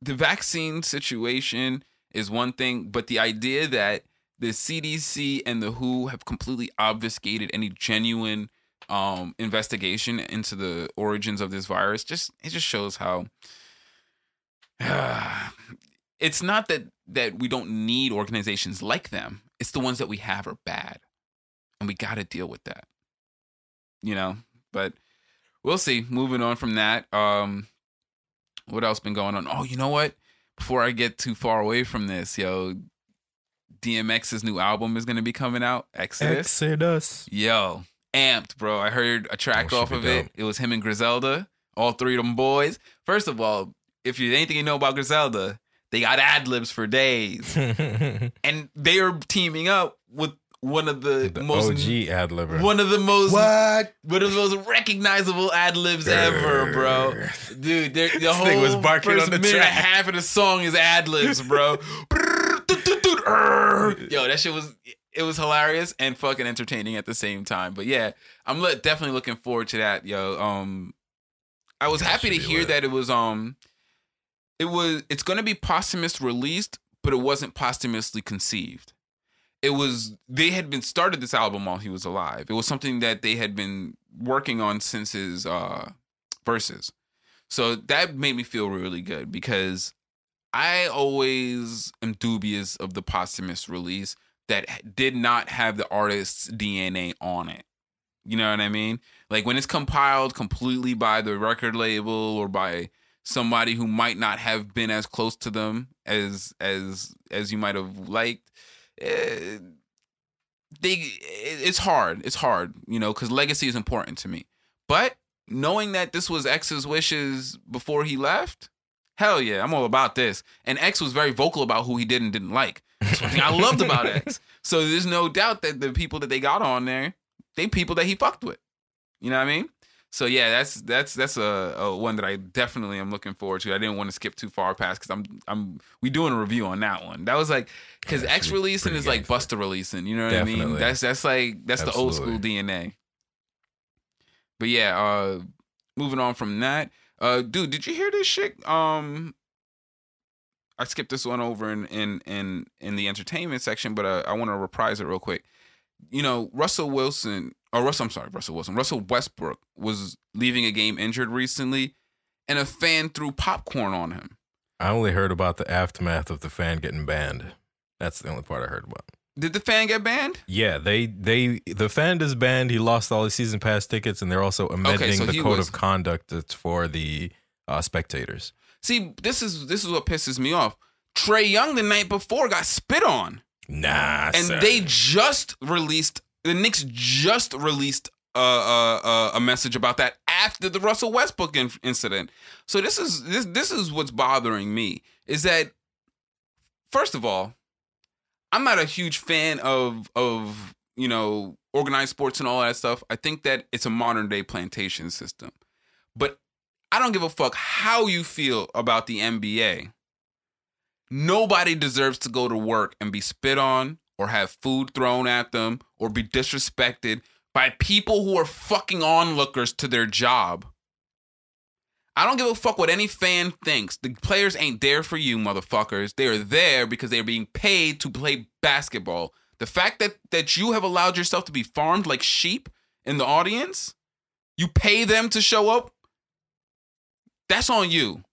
the vaccine situation is one thing, but the idea that the CDC and the WHO have completely obfuscated any genuine investigation into the origins of this virus just shows how it's not that we don't need organizations like them. It's the ones that we have are bad, and we got to deal with that, you know. But we'll see. Moving on from that. What else been going on? Oh, you know what? Before I get too far away from this, yo, DMX's new album is going to be coming out. Exodus. Yo, amped, bro. I heard a track off of it. It was him and Griselda, all three of them boys. First of all, if you anything you know about Griselda, they got ad-libs for days. And they are teaming up with one of the most recognizable ad libs ever, bro. Dude, the whole thing was barking first on the minute track. Half of the song is ad libs, bro. Yo, that shit was hilarious and fucking entertaining at the same time. But yeah, I'm definitely looking forward to that, yo. I was happy to hear that it was it's gonna be posthumous released, but it wasn't posthumously conceived. It was, they had been started this album while he was alive. It was something that they had been working on since his verses. So that made me feel really good because I always am dubious of the posthumous release that did not have the artist's DNA on it. You know what I mean? Like when it's compiled completely by the record label or by somebody who might not have been as close to them as you might have liked. It's hard, you know, because legacy is important to me. But knowing that this was X's wishes before he left, hell yeah, I'm all about this. And X was very vocal about who he did and didn't like. That's one thing I loved about X. So there's no doubt that the people that they got on there, they people that he fucked with. You know what I mean? So yeah, that's a one that I definitely am looking forward to. I didn't want to skip too far past because we doing a review on that one. That was like because X releasing is like Busta releasing. You know what definitely. I mean? That's absolutely. The old school DNA. But yeah, moving on from that, dude, did you hear this shit? I skipped this one over in the entertainment section, but I want to reprise it real quick. You know, Russell Westbrook was leaving a game injured recently, and a fan threw popcorn on him. I only heard about the aftermath of the fan getting banned. That's the only part I heard about. Did the fan get banned? Yeah, the fan is banned. He lost all his season pass tickets, and they're also amending the code of conduct that's for the spectators. See, this is what pisses me off. Trae Young the night before got spit on. Nah, and sir. They just released the Knicks just released a message about that after the Russell Westbrook incident. So this is what's bothering me is that, first of all, I'm not a huge fan of you know, organized sports and all that stuff. I think that it's a modern day plantation system, but I don't give a fuck how you feel about the NBA. Nobody deserves to go to work and be spit on or have food thrown at them or be disrespected by people who are fucking onlookers to their job. I don't give a fuck what any fan thinks. The players ain't there for you, motherfuckers. They are there because they're being paid to play basketball. The fact that you have allowed yourself to be farmed like sheep in the audience, you pay them to show up, that's on you.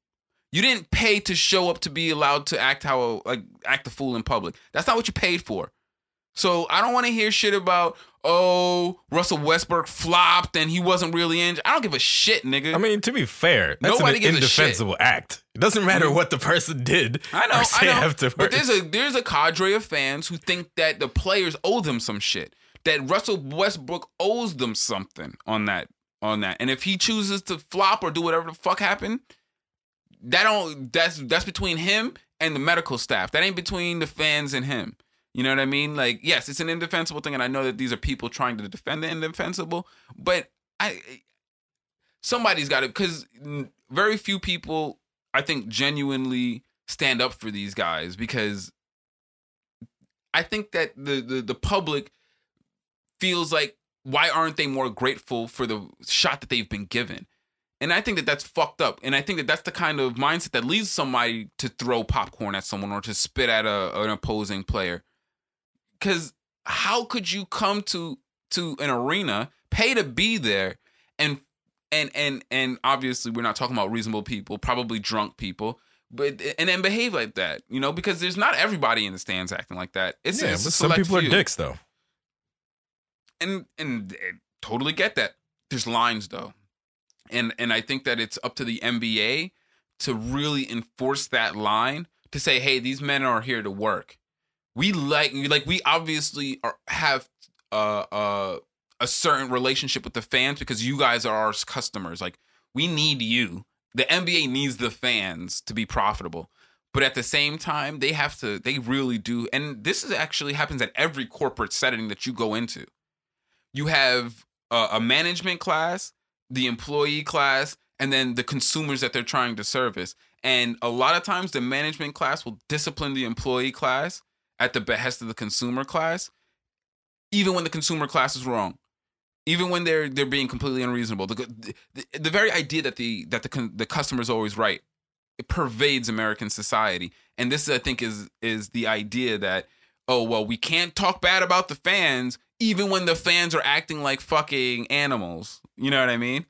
You didn't pay to show up to be allowed to act the fool in public. That's not what you paid for. So I don't want to hear shit about, oh, Russell Westbrook flopped and he wasn't really injured. I don't give a shit, nigga. I mean, to be fair, that's nobody gives indefensible a shit. Act. It doesn't matter what the person did. I know. Afterwards. But there's a cadre of fans who think that the players owe them some shit. That Russell Westbrook owes them something on that. And if he chooses to flop or do whatever the fuck happened, that's between him and the medical staff. That ain't between the fans and him. You know what I mean? Like, yes, it's an indefensible thing, and I know that these are people trying to defend the indefensible, but somebody's got to, because very few people, I think, genuinely stand up for these guys, because I think that the public feels like, why aren't they more grateful for the shot that they've been given? And I think that that's fucked up. And I think that that's the kind of mindset that leads somebody to throw popcorn at someone or to spit at an opposing player. Because how could you come to an arena, pay to be there, and obviously we're not talking about reasonable people, probably drunk people, but and then behave like that, you know? Because there's not everybody in the stands acting like that. It's but some people are dicks though, and totally get that. There's lines though, and I think that it's up to the NBA to really enforce that line to say, hey, these men are here to work. We we obviously have a certain relationship with the fans because you guys are our customers. Like, we need you. The NBA needs the fans to be profitable. But at the same time, they really do. And this is actually happens at every corporate setting that you go into. You have a management class, the employee class, and then the consumers that they're trying to service. And a lot of times the management class will discipline the employee class at the behest of the consumer class, even when the consumer class is wrong, even when they're being completely unreasonable. The very idea that the customer is always right, it pervades American society. And this, I think, is the idea that, oh, well, we can't talk bad about the fans, even when the fans are acting like fucking animals. You know what I mean?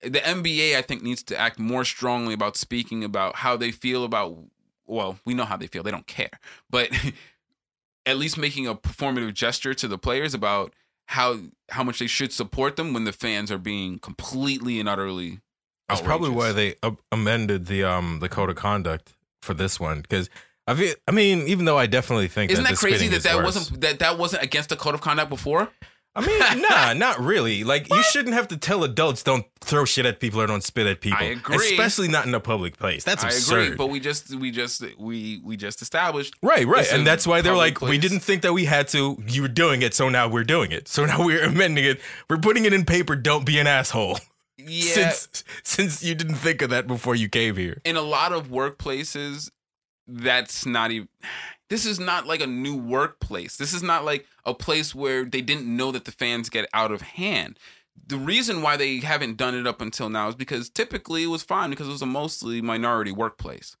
The NBA, I think, needs to act more strongly about speaking about how they feel about, well, we know how they feel. They don't care. But at least making a performative gesture to the players about how much they should support them when the fans are being completely and utterly outrageous. That's probably why they amended the code of conduct for this one, because I mean, even though I definitely think isn't that crazy that wasn't against the code of conduct before? I mean, nah, not really. Like, what? You shouldn't have to tell adults don't throw shit at people or don't spit at people. I agree. Especially not in a public place. That's absurd. I agree, but we just established. Right. And that's why they're like, place. We didn't think that we had to. You were doing it, so now we're doing it. So now we're amending it. We're putting it in paper. Don't be an asshole. Yeah. Since you didn't think of that before you came here. In a lot of workplaces, that's not even. This is not like a new workplace. This is not like a place where they didn't know that the fans get out of hand. The reason why they haven't done it up until now is because typically it was fine because it was a mostly minority workplace.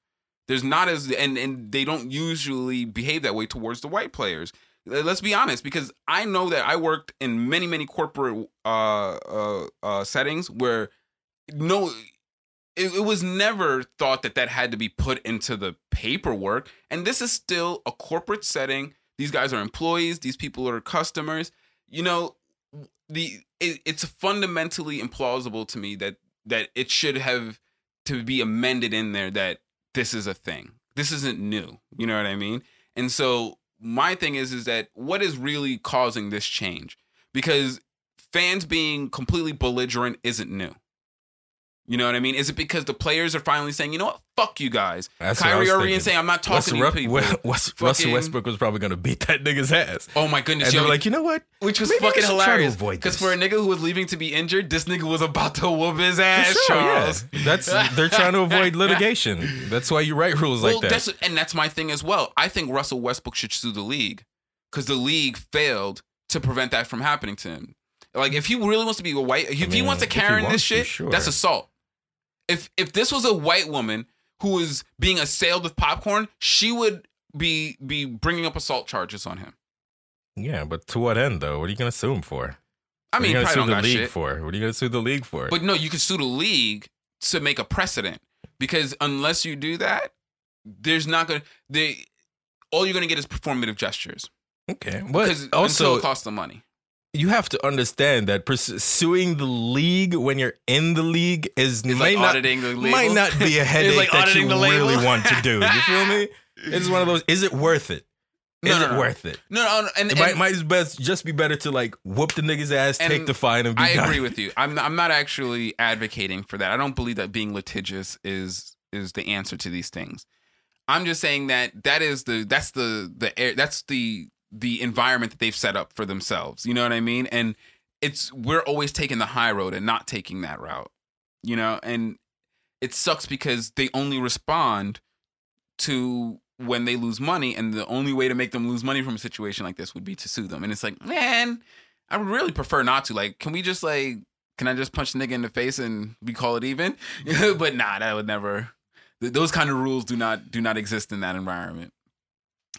There's not as, and they don't usually behave that way towards the white players. Let's be honest, because I know that I worked in many, many corporate settings where it was never thought that had to be put into the paperwork. And this is still a corporate setting. These guys are employees. These people are customers. You know, it's fundamentally implausible to me that it should have to be amended in there that this is a thing. This isn't new. You know what I mean? And so my thing is that what is really causing this change? Because fans being completely belligerent isn't new. You know what I mean? Is it because the players are finally saying, you know what, fuck you guys? That's Kyrie Irving saying, I'm not talking to you people. Russell Westbrook was probably going to beat that nigga's ass. Oh my goodness. And they're like, you know what? Which was fucking hilarious. Because for a nigga who was leaving to be injured, this nigga was about to whoop his ass, sure, Charles. Yeah. They're trying to avoid litigation. That's why you write rules like that. That's my thing as well. I think Russell Westbrook should sue the league because the league failed to prevent that from happening to him. Like, if he really wants to be a white... If he wants to Karen this shit, sure. That's assault. If this was a white woman who was being assailed with popcorn, she would be bringing up assault charges on him. Yeah, but to what end, though? What are you going to sue him for? I mean, probably don't got shit. What are you going to sue the league for? But no, you can sue the league to make a precedent. Because unless you do that, there's not going to... All you're going to get is performative gestures. Okay. Because also it costs them money. You have to understand that suing the league when you're in the league might not be a headache that you really want to do. You feel me? It's one of those. Is it worth it? Is it worth it? No. It might just be better to like whoop the nigga's ass, take the fine, and be done. I agree with you. I'm not actually advocating for that. I don't believe that being litigious is the answer to these things. I'm just saying that's the environment that they've set up for themselves. You know what I mean? And we're always taking the high road and not taking that route, you know? And it sucks because they only respond to when they lose money. And the only way to make them lose money from a situation like this would be to sue them. And it's like, man, I would really prefer not to. Like, can I just punch the nigga in the face and we call it even? But nah, that would never, those kind of rules do not exist in that environment.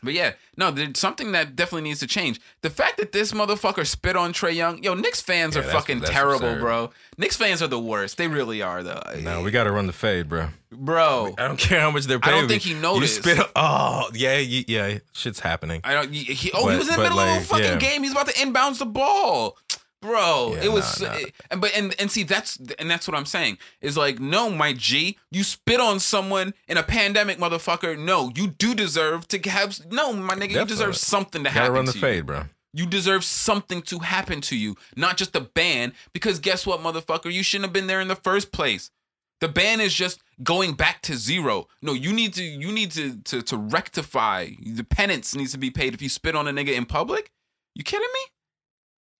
But yeah, no, there's something that definitely needs to change. The fact that this motherfucker spit on Trae Young, yo, Knicks fans are fucking terrible, absurd, bro. Knicks fans are the worst. They really are, though. No, we got to run the fade, bro. Bro. I don't care how much they're paying. I don't think he noticed. Yeah, shit's happening. He was in the middle of a fucking game. He's about to inbounds the ball. Bro, yeah, it was, that's what I'm saying. It's like, no, my G, you spit on someone in a pandemic, motherfucker. No, you do deserve to have. No, my nigga, definitely. You deserve something to happen to you. Gotta run the fade, bro. You deserve something to happen to you, not just a ban. Because guess what, motherfucker, you shouldn't have been there in the first place. The ban is just going back to zero. No, you need to rectify. The penance needs to be paid if you spit on a nigga in public. You kidding me?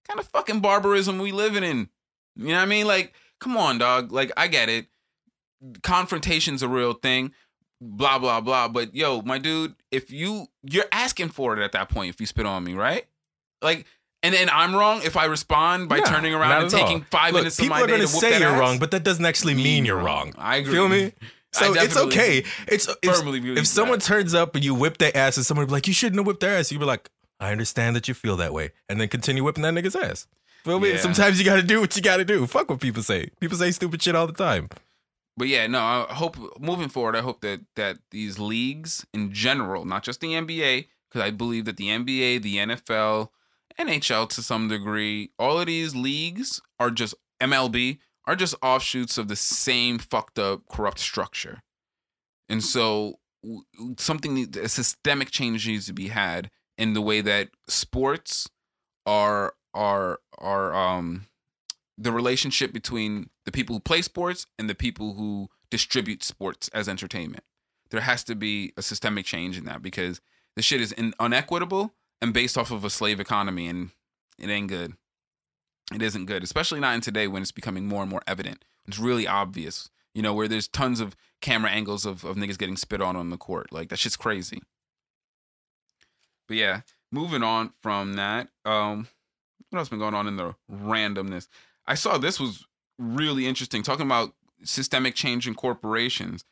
Kind of fucking barbarism we living in. You know what I mean? Like, come on, dog. Like, I get it. Confrontation's a real thing. Blah, blah, blah. But, yo, my dude, if you're asking for it at that point if you spit on me, right? Like, and then I'm wrong if I respond by turning around and taking 5 minutes of my day to whoop that ass? People are going to say you're wrong, but that doesn't actually mean you're wrong. I agree. Feel me? So it's okay. If someone turns up and you whip their ass and somebody be like, you shouldn't have whipped their ass, you'd be like, I understand that you feel that way, and then continue whipping that nigga's ass. Feel me? Yeah. Sometimes you got to do what you got to do. Fuck what people say. People say stupid shit all the time. But yeah, no, I hope moving forward, I hope that these leagues in general, not just the NBA, because I believe that the NBA, the NFL, NHL to some degree, all of these leagues are just MLB, are just offshoots of the same fucked up, corrupt structure. And so a systemic change needs to be had in the way that sports are the relationship between the people who play sports and the people who distribute sports as entertainment. There has to be a systemic change in that because the shit is unequitable and based off of a slave economy, and it ain't good. It isn't good, especially not in today when it's becoming more and more evident. It's really obvious, you know, where there's tons of camera angles of niggas getting spit on the court. Like, that shit's crazy. But yeah, moving on from that, what else been going on in the randomness? I saw this was really interesting, talking about systemic change in corporations.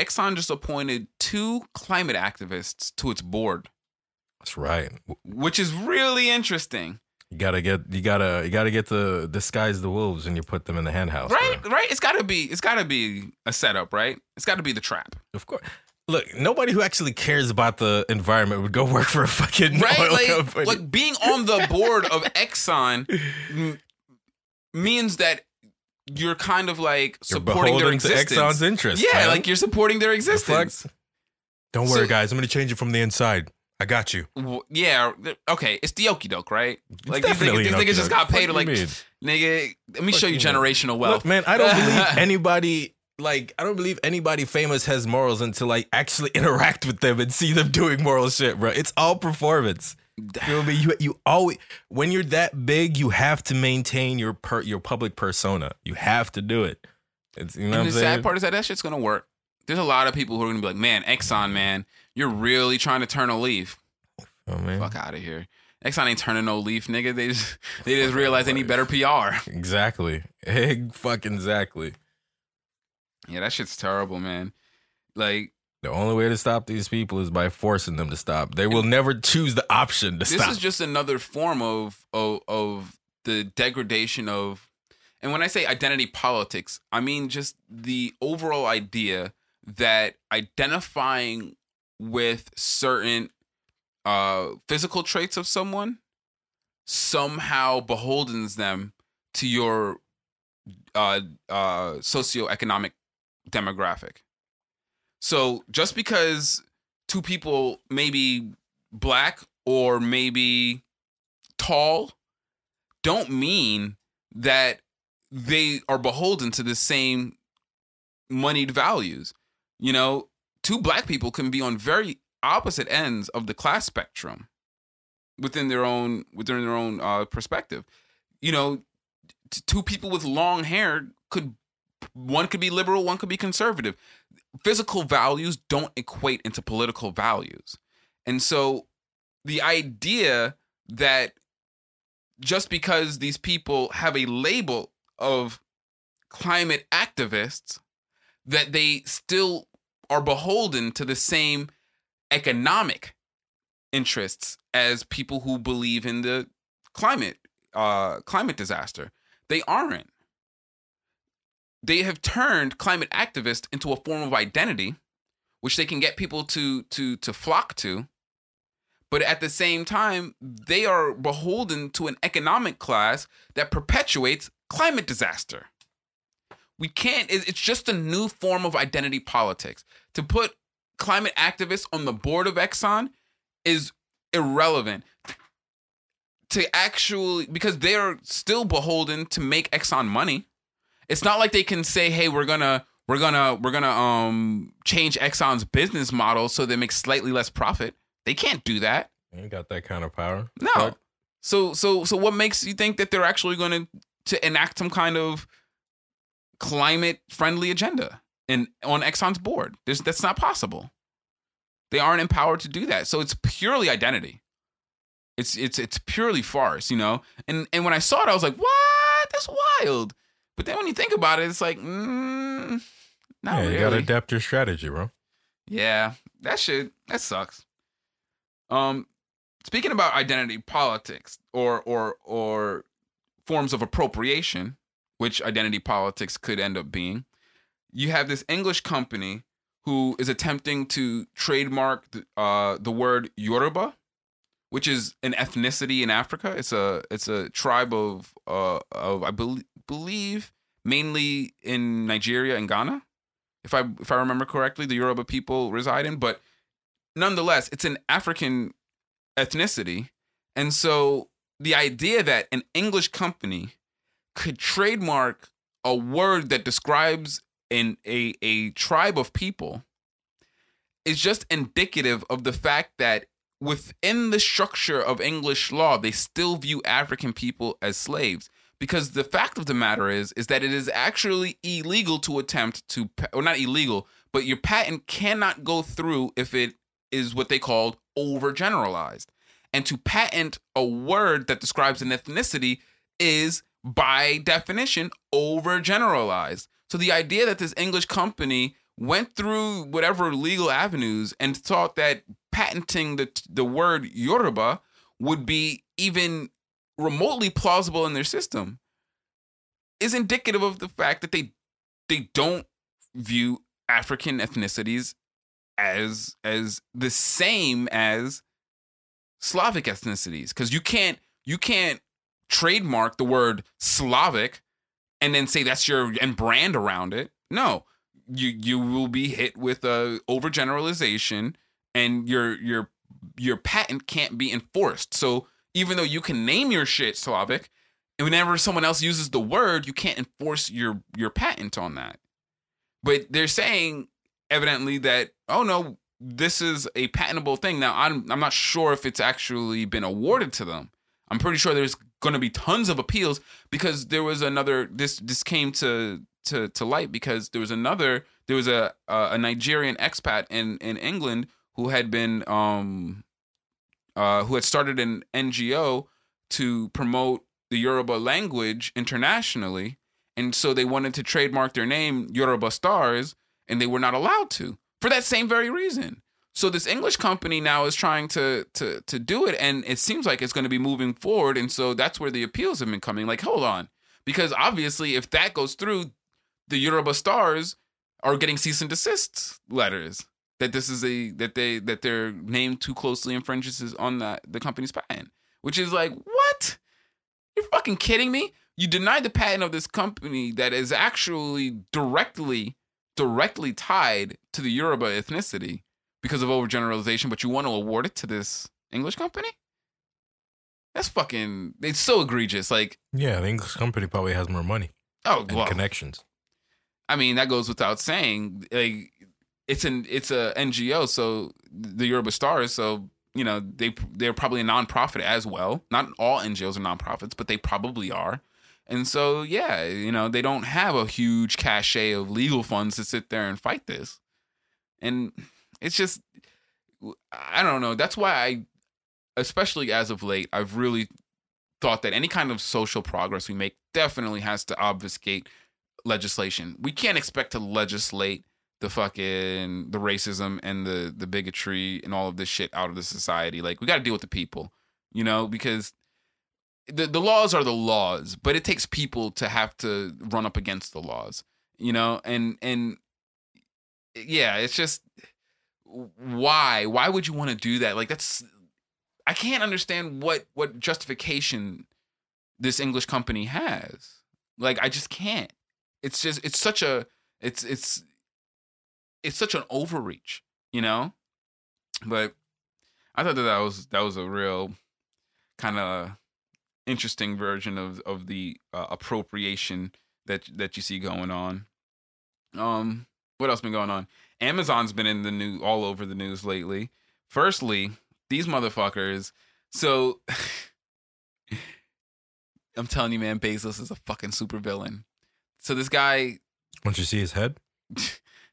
Exxon just appointed 2 climate activists to its board. That's right. Which is really interesting. You gotta get the disguise the wolves and you put them in the henhouse. Right, bro. Right. It's gotta be a setup, right? It's gotta be the trap. Of course. Look, nobody who actually cares about the environment would go work for a fucking oil company. Like being on the board of Exxon means that you're kind of like supporting their existence. To Exxon's interest. Yeah, man. Like you're supporting their existence. Don't worry, guys. I'm gonna change it from the inside. I got you. Yeah. Okay. It's the okie doke, right? Like these niggas just got paid. Like, nigga, let me show you generational wealth. Look, man, I don't believe anybody. Like, I don't believe anybody famous has morals until I actually interact with them and see them doing moral shit, bro. It's all performance. Feel me? You always, when you're that big, you have to maintain your public persona. You have to do it. It's, you know and what the I'm sad saying? Part is that shit's gonna work. There's a lot of people who are gonna be like, man, Exxon, man. You're really trying to turn a leaf. Oh, man. Fuck out of here. Exxon ain't turning no leaf, nigga. They just realize they need better PR. Exactly. Fucking exactly. Yeah, that shit's terrible, man. Like, the only way to stop these people is by forcing them to stop. They will never choose the option to stop. This is just another form of the degradation of, and when I say identity politics, I mean just the overall idea that identifying with certain physical traits of someone somehow beholdens them to your socioeconomic demographic. So just because 2 people maybe black or maybe tall don't mean that they are beholden to the same moneyed values. You know, 2 black people can be on very opposite ends of the class spectrum within their own perspective. You know, 2 people with long hair one could be liberal, one could be conservative. Physical values don't equate into political values. And so the idea that just because these people have a label of climate activists, that they still are beholden to the same economic interests as people who believe in the climate disaster. They aren't. They have turned climate activists into a form of identity, which they can get people to flock to. But at the same time, they are beholden to an economic class that perpetuates climate disaster. We can't. It's just a new form of identity politics. To put climate activists on the board of Exxon is irrelevant. To actually, because they are still beholden to make Exxon money. It's not like they can say, "Hey, we're gonna change Exxon's business model so they make slightly less profit." They can't do that. They ain't got that kind of power. No. But so what makes you think that they're actually going to enact some kind of climate-friendly agenda on Exxon's board? That's not possible. They aren't empowered to do that. So it's purely identity. It's purely farce, you know. And when I saw it, I was like, "What? That's wild." But then when you think about it, it's like, not really. You gotta adapt your strategy, bro. Yeah, that sucks. Speaking about identity politics or forms of appropriation, which identity politics could end up being, you have this English company who is attempting to trademark the word Yoruba, which is an ethnicity in Africa. It's a tribe of I believe mainly in Nigeria and Ghana, if I remember correctly, the Yoruba people reside in. But nonetheless, it's an African ethnicity, and so the idea that an English company could trademark a word that describes a tribe of people is just indicative of the fact that within the structure of English law, they still view African people as slaves. Because the fact of the matter is that it is actually illegal to attempt to, or not illegal, but your patent cannot go through if it is what they called overgeneralized. And to patent a word that describes an ethnicity is, by definition, overgeneralized. So the idea that this English company went through whatever legal avenues and thought that patenting the word Yoruba would be even remotely plausible in their system is indicative of the fact that they don't view African ethnicities as the same as Slavic ethnicities, because you can't trademark the word Slavic and then say that's your and brand around it. No, you will be hit with a overgeneralization, and your patent can't be enforced. So even though you can name your shit Slavic, and whenever someone else uses the word, you can't enforce your patent on that. But they're saying evidently that, oh no, this is a patentable thing. Now I'm not sure if it's actually been awarded to them. I'm pretty sure there's going to be tons of appeals, because there was another. This came to light because there was a Nigerian expat in England who had been who had started an NGO to promote the Yoruba language internationally, and so they wanted to trademark their name Yoruba Stars, and they were not allowed to for that same very reason. So this English company now is trying to do it, and it seems like it's going to be moving forward. And so that's where the appeals have been coming. Like, hold on, because obviously if that goes through, the Yoruba Stars are getting cease and desist letters that this is that their name too closely infringes on the company's patent, which is like, what? You're fucking kidding me? You denied the patent of this company that is actually directly tied to the Yoruba ethnicity because of overgeneralization, but you want to award it to this English company? That's fucking... It's so egregious. Like, yeah, the English company probably has more money. Oh, and well, connections. I mean, that goes without saying. Like, it's a NGO, so the Yoruba Stars, so you know they're probably a nonprofit as well. Not all NGOs are nonprofits, but they probably are. And so, yeah, you know, they don't have a huge cachet of legal funds to sit there and fight this. And it's just, I don't know. That's why I, especially as of late, I've really thought that any kind of social progress we make definitely has to obfuscate legislation. We can't expect to legislate the racism and the bigotry and all of this shit out of the society. Like, we got to deal with the people, you know, because... The laws are the laws, but it takes people to have to run up against the laws, you know? And yeah, it's just, why would you want to do that? Like, that's, I can't understand what justification this English company has. Like, I just can't. It's just, it's such an overreach, you know? But I thought that was a real kind of interesting version of the appropriation that you see going on. What else been going on? Amazon's been in the news, all over the news lately. Firstly, these motherfuckers. So I'm telling you, man, Bezos is a fucking supervillain. So this guy. Once you see his head,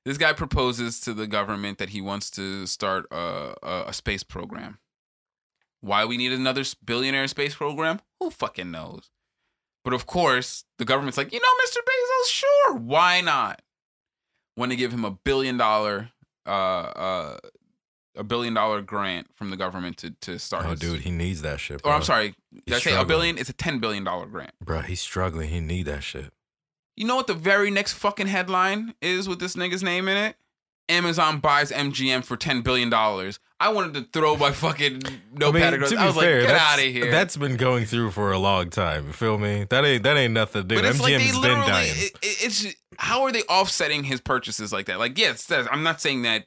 this guy proposes to the government that he wants to start a space program. Why we need another billionaire space program? Who fucking knows? But of course, the government's like, you know, Mr. Bezos, sure, why not? Want to give him a billion dollar grant from the government to start. Oh, dude, he needs that shit, bro. Or I'm sorry, did I say a billion? It's a $10 billion grant, bro. He's struggling. He need that shit. You know what the very next fucking headline is with this nigga's name in it? Amazon buys MGM for $10 billion. I wanted to throw my fucking notepad across. I was fair, like, get out of here. That's been going through for a long time. You feel me? That ain't nothing to do. MGM's like been dying. It's how are they offsetting his purchases like that? Like, yes, I'm not saying that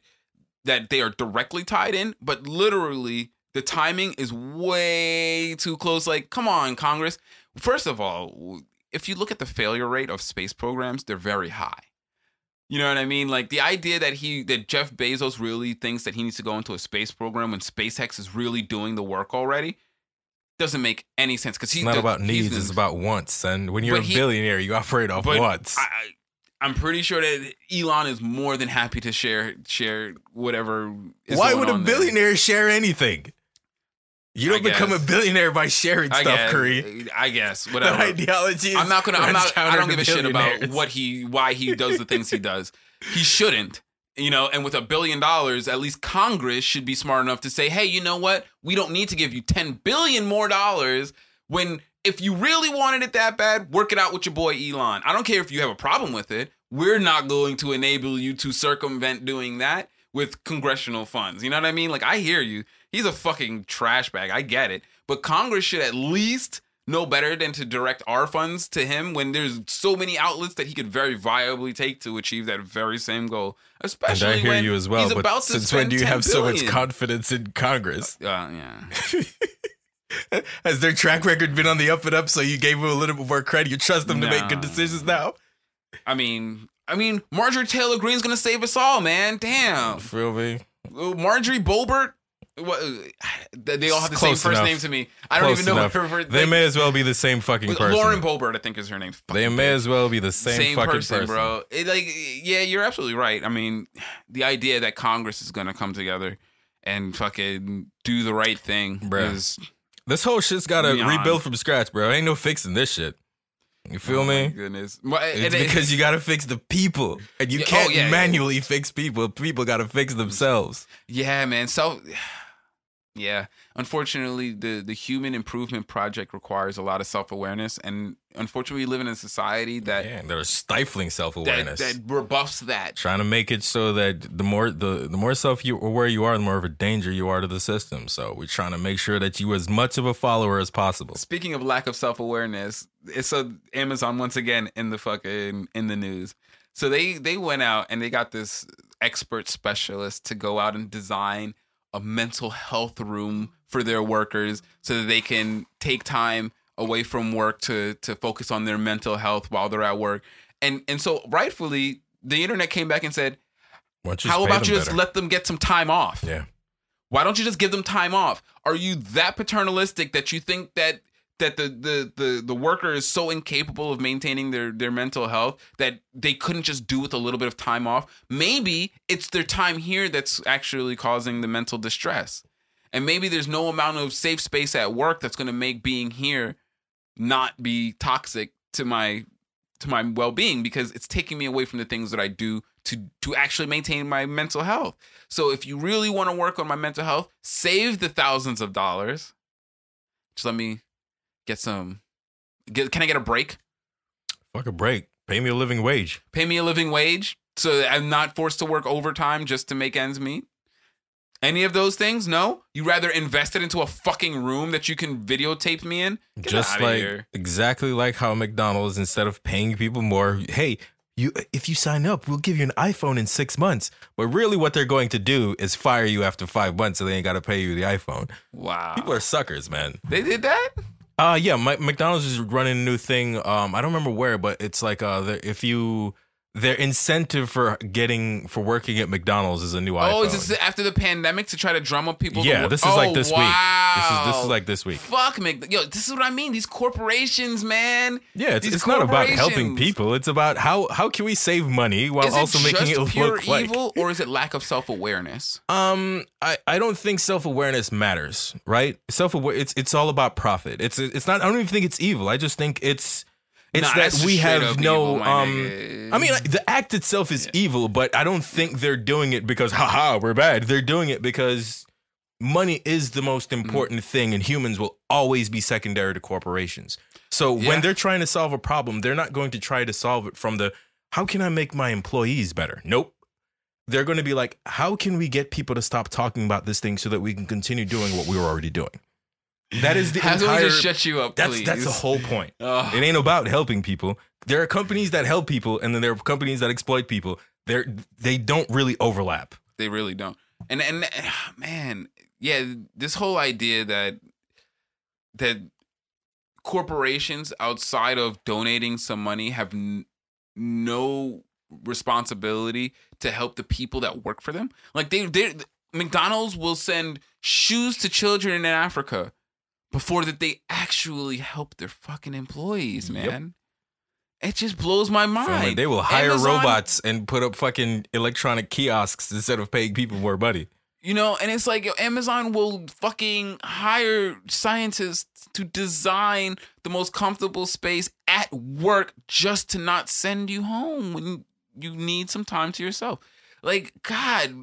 they are directly tied in, but literally the timing is way too close. Like, come on, Congress. First of all, if you look at the failure rate of space programs, they're very high. You know what I mean? Like, the idea that Jeff Bezos really thinks that he needs to go into a space program when SpaceX is really doing the work already doesn't make any sense. Because it's not about needs; it's about wants. Son, when you're a billionaire, you operate off wants. I'm pretty sure that Elon is more than happy to share whatever. Why would a billionaire share anything? You don't become a billionaire by sharing stuff, Kareem. I guess whatever. The ideology. I don't give a shit about why he does the things he does. He shouldn't. You know, and with $1 billion, at least Congress should be smart enough to say, hey, you know what? We don't need to give you $10 billion more when if you really wanted it that bad, work it out with your boy Elon. I don't care if you have a problem with it. We're not going to enable you to circumvent doing that with congressional funds. You know what I mean? Like, I hear you. He's a fucking trash bag. I get it. But Congress should at least know better than to direct our funds to him when there's so many outlets that he could very viably take to achieve that very same goal. Especially and I hear when you as well, he's about to since when do you have billion. So much confidence in Congress? Yeah. Has their track record been on the up and up so you gave him a little bit more credit? You trust them to make good decisions now? I mean, Marjorie Taylor Greene's gonna save us all, man. Damn. You feel me? Marjorie Boebert? What, they all have the same first name to me. I don't even know what her they may as well be the same fucking person. Lauren Boebert, I think, is her name. They may as well be the same fucking person, bro. Yeah, you're absolutely right. I mean, the idea that Congress is gonna come together and fucking do the right thing, bro. This whole shit's gotta rebuild from scratch, bro. Ain't no fixing this shit. You feel me? Goodness. It's because you got to fix the people. And you can't manually fix people. People got to fix themselves. Yeah, man. So, yeah. Unfortunately, the Human Improvement Project requires a lot of self-awareness. And unfortunately, we live in a society that are stifling self-awareness. That rebuffs that. Trying to make it so that the more self-aware you are, the more of a danger you are to the system. So we're trying to make sure that you as much of a follower as possible. Speaking of lack of self-awareness, so Amazon once again in the news. So they went out and they got this expert specialist to go out and design a mental health room for their workers so that they can take time away from work to focus on their mental health while they're at work. And so rightfully, the internet came back and said, how about you just let them get some time off? Yeah. Why don't you just give them time off? Are you that paternalistic that you think that the worker is so incapable of maintaining their mental health that they couldn't just do with a little bit of time off? Maybe it's their time here that's actually causing the mental distress. And maybe there's no amount of safe space at work that's going to make being here not be toxic to my well-being, because it's taking me away from the things that I do to actually maintain my mental health. So if you really want to work on my mental health, save the thousands of dollars. Just let me... Can I get a break? Fuck a break. Pay me a living wage. So that I'm not forced to work overtime just to make ends meet. Any of those things? No? You rather invest it into a fucking room that you can videotape me in? Exactly like how McDonald's, instead of paying people more, hey, if you sign up, we'll give you an iPhone in 6 months. But really what they're going to do is fire you after 5 months so they ain't got to pay you the iPhone. Wow. People are suckers, man. They did that? Yeah, McDonald's is running a new thing. I don't remember where, but it's like their incentive for working at McDonald's is a new iPhone. Oh, is this after the pandemic to try to drum up people? Yeah, this is like this week. This is like this week. Fuck McDonald's. Yo, this is what I mean. These corporations, man. Yeah, it's not about helping people. It's about how can we save money while also making it look like. Is it pure evil or is it lack of self-awareness? I don't think self-awareness matters, right? Self-aware. It's all about profit. It's not. I don't even think it's evil. I just think it's. It's that we have no, evil, I mean, the act itself is evil, but I don't think they're doing it because, we're bad. They're doing it because money is the most important thing, and humans will always be secondary to corporations. So when they're trying to solve a problem, they're not going to try to solve it from how can I make my employees better? Nope. They're going to be like, how can we get people to stop talking about this thing so that we can continue doing what we were already doing? That is the entire... How do we just shut you up, please? That's the whole point. Ugh. It ain't about helping people. There are companies that help people, and then there are companies that exploit people. They don't really overlap. They really don't. And man, yeah, this whole idea that corporations outside of donating some money have no responsibility to help the people that work for them. Like, McDonald's will send shoes to children in Africa before that they actually help their fucking employees, man. Yep. It just blows my mind. They will hire robots and put up fucking electronic kiosks instead of paying people more money. You know, and it's like Amazon will fucking hire scientists to design the most comfortable space at work just to not send you home when you need some time to yourself. Like, God,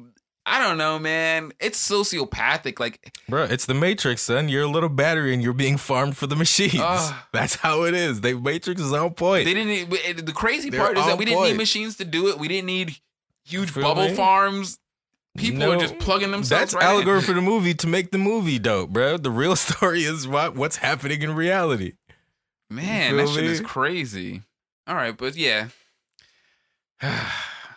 I don't know, man. It's sociopathic. Like, bro, it's the Matrix, son. You're a little battery and you're being farmed for the machines. That's how it is. The Matrix is on point. They didn't need, the crazy part is that we didn't need machines to do it. We didn't need huge bubble farms. People are just plugging themselves. That's right allegory in. For the movie to make the movie dope, bro. The real story is what's happening in reality. Man, that shit is crazy. All right, but yeah.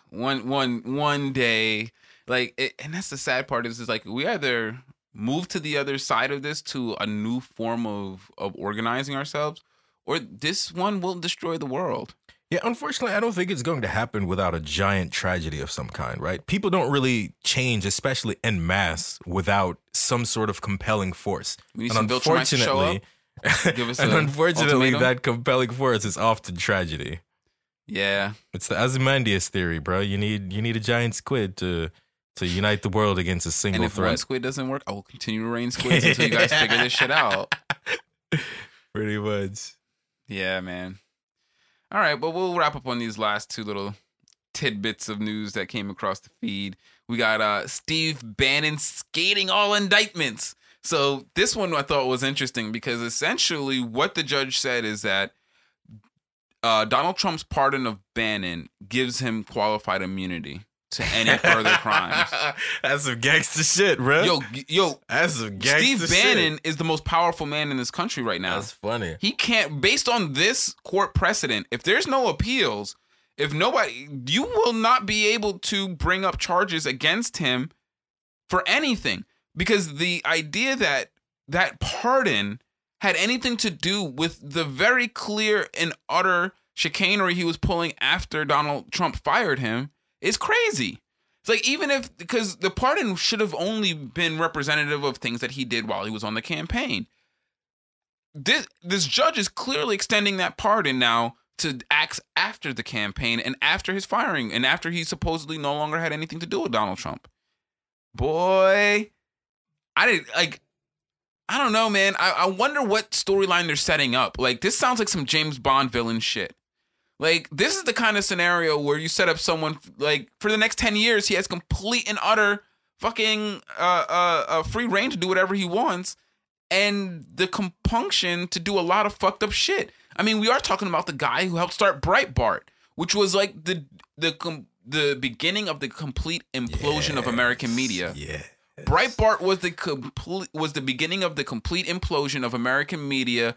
One day, like, and that's the sad part is like we either move to the other side of this to a new form of organizing ourselves, or this one will destroy the world. Yeah, unfortunately, I don't think it's going to happen without a giant tragedy of some kind, right? People don't really change, especially en masse, without some sort of compelling force. We need and unfortunately, give us and unfortunately that compelling force is often tragedy. Yeah. It's the Ozymandias theory, bro. You need a giant squid to unite the world against a single threat. And if one squid doesn't work, I will continue to rain squids until you guys figure this shit out. Pretty much. Yeah, man. All right, but we'll wrap up on these last two little tidbits of news that came across the feed. We got Steve Bannon skating all indictments. So this one I thought was interesting because essentially what the judge said is that Donald Trump's pardon of Bannon gives him qualified immunity to any further crimes. That's some gangster shit, bro. Yo, that's some gangster shit. Steve Bannon is the most powerful man in this country right now. That's funny. He can't, based on this court precedent, if there's no appeals, you will not be able to bring up charges against him for anything. Because the idea that that pardon had anything to do with the very clear and utter chicanery he was pulling after Donald Trump fired him, it's crazy. It's like, even if, because the pardon should have only been representative of things that he did while he was on the campaign. This judge is clearly extending that pardon now to acts after the campaign and after his firing and after he supposedly no longer had anything to do with Donald Trump. Boy, I don't know, man. I wonder what storyline they're setting up. Like, this sounds like some James Bond villain shit. Like, this is the kind of scenario where you set up someone, like, for the next 10 years, he has complete and utter fucking free reign to do whatever he wants, and the compunction to do a lot of fucked up shit. I mean, we are talking about the guy who helped start Breitbart, which was, like, the beginning of the complete implosion of American media. Yeah. Breitbart was the beginning of the complete implosion of American media,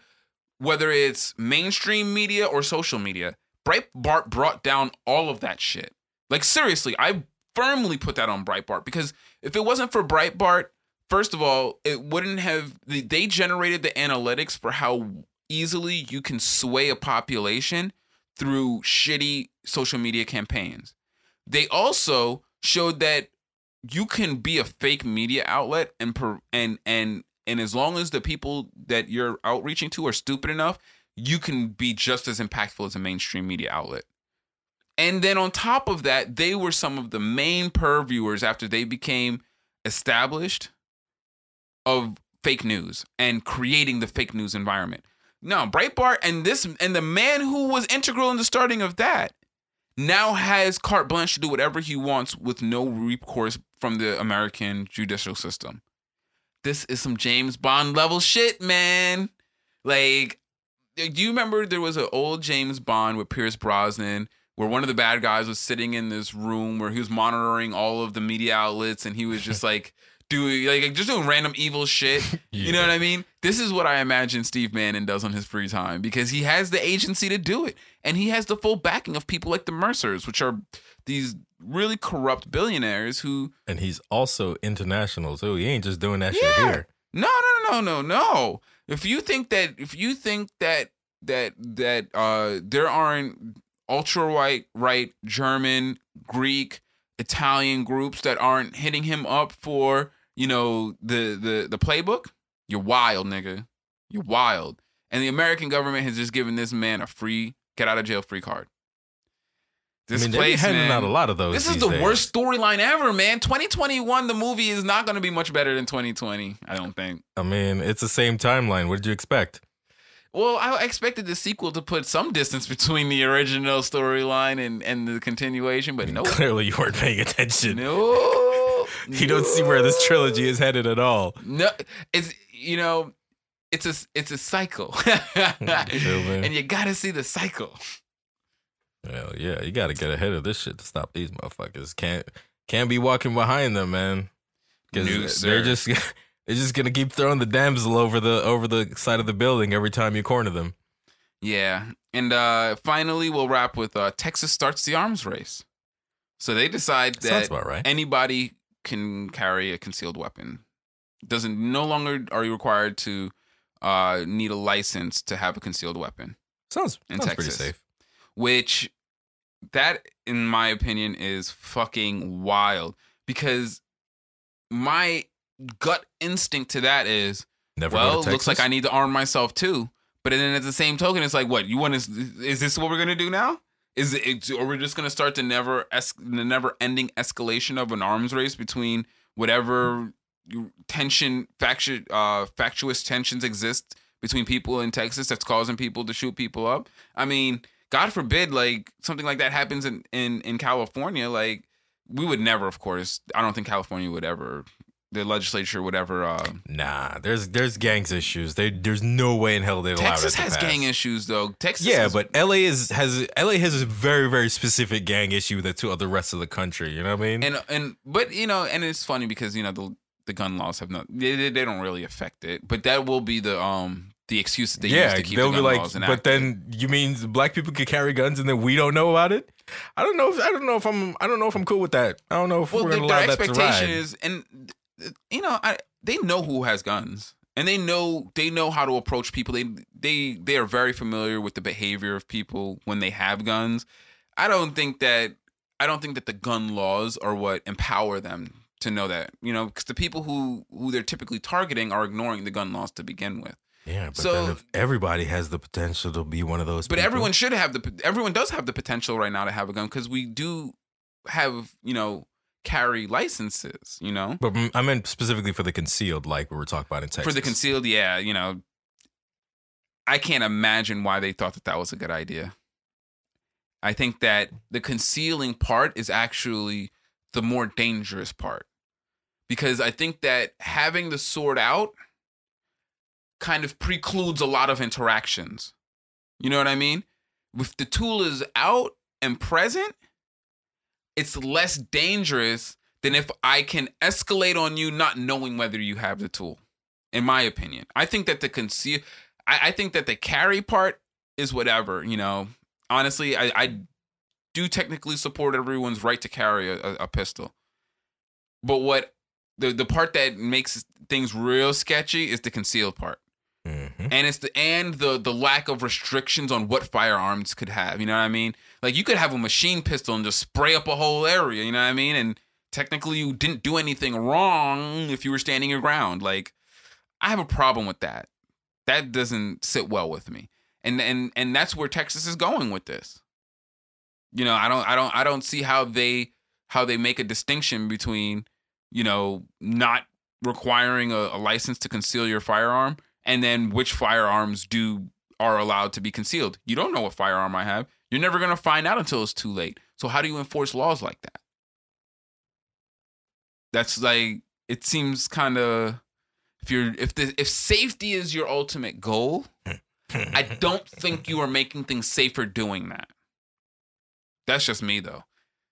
whether it's mainstream media or social media. Breitbart brought down all of that shit. Like, seriously, I firmly put that on Breitbart, because if it wasn't for Breitbart, first of all, it wouldn't have... They generated the analytics for how easily you can sway a population through shitty social media campaigns. They also showed that you can be a fake media outlet and as long as the people that you're outreaching to are stupid enough, you can be just as impactful as a mainstream media outlet. And then on top of that, they were some of the main purveyors after they became established of fake news and creating the fake news environment. Now, Breitbart and the man who was integral in the starting of that now has carte blanche to do whatever he wants with no recourse from the American judicial system. This is some James Bond level shit, man. Like, do you remember there was an old James Bond with Pierce Brosnan where one of the bad guys was sitting in this room where he was monitoring all of the media outlets and he was just like doing random evil shit? Yeah. You know what I mean? This is what I imagine Steve Bannon does on his free time, because he has the agency to do it. And he has the full backing of people like the Mercers, which are these really corrupt billionaires who... And he's also international, so he ain't just doing that shit here. No. If you think that there aren't ultra-right, German, Greek, Italian groups that aren't hitting him up for, you know, the playbook, you're wild, nigga. You're wild. And the American government has just given this man a free get-out-of-jail-free card. This place, they're handing out a lot of those. This is the worst storyline ever, man. 2021, the movie is not going to be much better than 2020, I don't think. I mean, it's the same timeline. What did you expect? Well, I expected the sequel to put some distance between the original storyline and the continuation, but no. Nope. Clearly you weren't paying attention. No. You don't see where this trilogy is headed at all. No. It's, you know, it's a cycle. And you got to see the cycle. Hell yeah. You got to get ahead of this shit to stop these motherfuckers. Can't be walking behind them, man. Because they're just... They're just gonna keep throwing the damsel over the side of the building every time you corner them. Yeah, and finally we'll wrap with Texas starts the arms race. So they decide that anybody can carry a concealed weapon. No longer are you required to need a license to have a concealed weapon. Sounds pretty safe. Which that, in my opinion, is fucking wild because my gut instinct to that is, it looks like I need to arm myself too. But then at the same token, it's like, what you want is this what we're gonna do now? Or we're just gonna start the never-ending escalation of an arms race between whatever tension, factious tensions exist between people in Texas that's causing people to shoot people up. I mean, God forbid, like something like that happens in California. Like we would never, of course. I don't think California would ever. The legislature, whatever. Nah, there's gangs issues. There's no way in hell they'd allow it. Texas has gang issues, though. But LA has a very, very specific gang issue that's to the rest of the country. You know what I mean? And it's funny because you know the gun laws have they don't really affect it. But that will be the excuse that they use to keep the gun laws enacted. But then you mean black people could carry guns and then we don't know about it? I don't know if I'm cool with that. I don't know if we're gonna allow that to ride. Their expectation is and. You know, they know who has guns, and they know how to approach people. They are very familiar with the behavior of people when they have guns. I don't think that the gun laws are what empower them to know that. You know, because the people who they're typically targeting are ignoring the gun laws to begin with. Yeah, but so, then if everybody has the potential to be one of those, but people. Everyone does have the potential right now to have a gun because we do have carry licenses, you know? But I meant specifically for the concealed, like we were talking about in Texas. For the concealed, yeah, you know. I can't imagine why they thought that was a good idea. I think that the concealing part is actually the more dangerous part. Because I think that having the sword out kind of precludes a lot of interactions. You know what I mean? If the tool is out and present, it's less dangerous than if I can escalate on you not knowing whether you have the tool, in my opinion. I think that the carry part is whatever, you know. Honestly, I do technically support everyone's right to carry a pistol. But what the part that makes things real sketchy is the concealed part. Mm-hmm. And it's the lack of restrictions on what firearms could have. You know what I mean? Like you could have a machine pistol and just spray up a whole area. You know what I mean? And technically you didn't do anything wrong if you were standing your ground. Like I have a problem with that. That doesn't sit well with me. And that's where Texas is going with this. You know, I don't see how they make a distinction between, you know, not requiring a license to conceal your firearm. And then which firearms are allowed to be concealed. You don't know what firearm I have. You're never going to find out until it's too late. So how do you enforce laws like that? That's like, it seems kind of, if safety is your ultimate goal, I don't think you are making things safer doing that. That's just me though.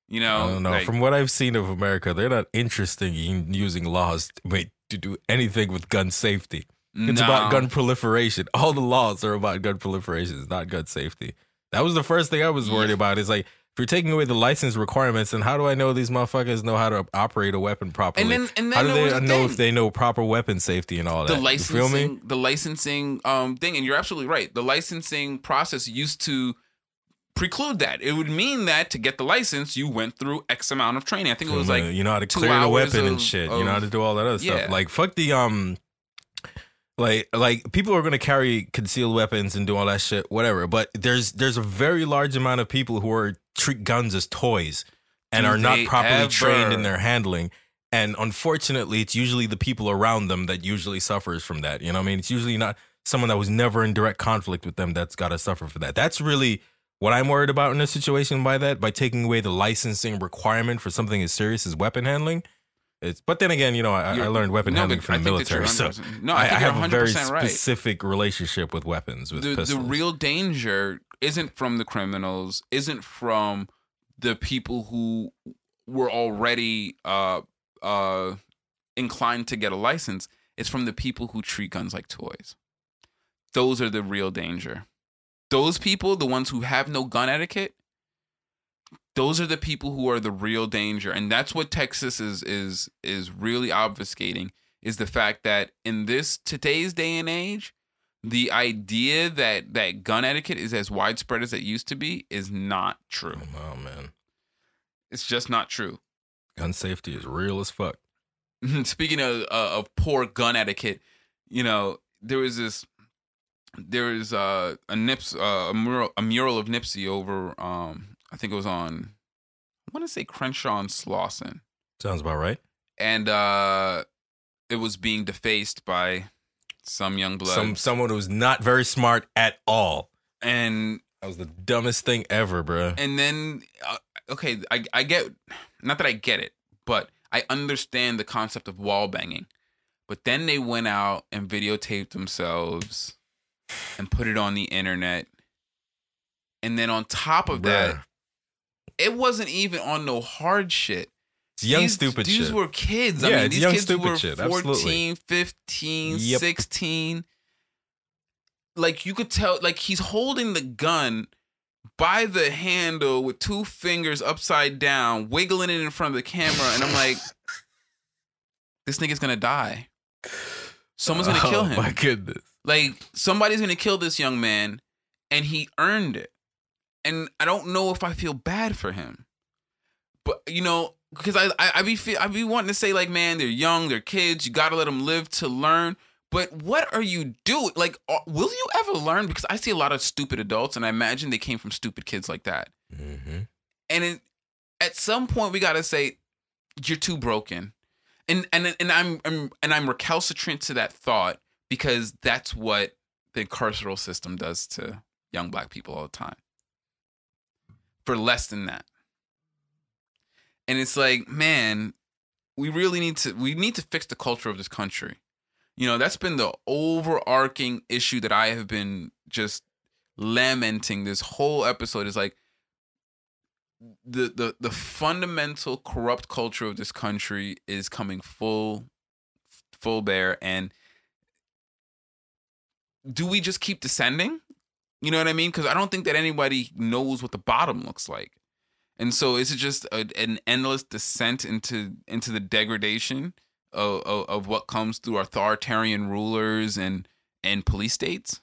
You know, I don't know. Like, from what I've seen of America, they're not interested in using laws to do anything with gun safety. It's about gun proliferation. All the laws are about gun proliferation. It's not gun safety. That was the first thing I was worried about. It's like, if you're taking away the license requirements, then how do I know these motherfuckers know how to operate a weapon properly? And then how do they know if they know proper weapon safety and all that? The licensing thing, and you're absolutely right. The licensing process used to preclude that. It would mean that to get the license, you went through X amount of training. I think it was like you know how to clear the weapon and shit. You know how to do all that other stuff. Like, fuck the... Like people are gonna carry concealed weapons and do all that shit, whatever. But there's a very large amount of people who treat guns as toys and are not properly trained in their handling. And unfortunately, it's usually the people around them that usually suffers from that. You know what I mean? It's usually not someone that was never in direct conflict with them that's got to suffer for that. That's really what I'm worried about in this situation by that, by taking away the licensing requirement for something as serious as weapon handling. It's, but then again, you know, I learned weapon handling from the military, so no, I have a very specific relationship with weapons. With pistols. The real danger isn't from the criminals, isn't from the people who were already inclined to get a license. It's from the people who treat guns like toys. Those are the real danger. Those people, the ones who have no gun etiquette, those are the people who are the real danger. And that's what Texas is really obfuscating, is the fact that in this today's day and age, the idea that gun etiquette is as widespread as it used to be is not true. Oh, man. It's just not true. Gun safety is real as fuck. Speaking of poor gun etiquette, you know, there is a mural of Nipsey over... I think it was on, I want to say Crenshaw and Slauson. Sounds about right. And it was being defaced by some young blood. Someone who's not very smart at all. And that was the dumbest thing ever, bro. And then, okay, I get, not that I get it, but I understand the concept of wall banging. But then they went out and videotaped themselves and put it on the internet. And then on top of that, it wasn't even on no hard shit. It's young stupid shit. These were kids. Yeah, I mean, these kids were 14, 15, 16. Like, you could tell, like, he's holding the gun by the handle with two fingers upside down, wiggling it in front of the camera. And I'm like, this nigga's going to die. Someone's going to kill him. Oh, my goodness. Like, somebody's going to kill this young man, and he earned it. And I don't know if I feel bad for him, but you know, because I be wanting to say like, man, they're young, they're kids, you gotta let them live to learn. But what are you doing? Like, will you ever learn? Because I see a lot of stupid adults, and I imagine they came from stupid kids like that. Mm-hmm. And at some point, we gotta say, you're too broken. And I'm recalcitrant to that thought, because that's what the carceral system does to young black people all the time. For less than that. And it's like, man, we need to fix the culture of this country. You know, that's been the overarching issue that I have been just lamenting this whole episode, is like the fundamental corrupt culture of this country is coming full bear. And do we just keep descending? You know what I mean? Because I don't think that anybody knows what the bottom looks like. And so is it just an endless descent into the degradation of what comes through authoritarian rulers and police states?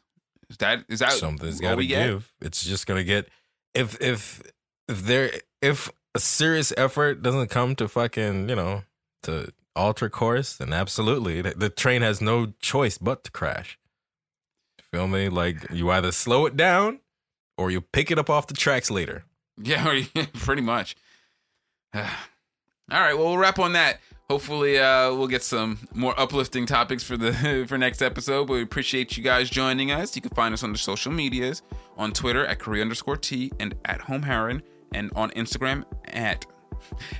Is that something's got to give? It's just going to get, if a serious effort doesn't come to fucking, you know, to alter course, then absolutely the train has no choice but to crash. Feel me? Like, you either slow it down or you pick it up off the tracks later. Yeah, pretty much. All right, well, we'll wrap on that. Hopefully, we'll get some more uplifting topics for next episode. But we appreciate you guys joining us. You can find us on the social medias, on Twitter at Korea_T and at Home Heron, and on Instagram at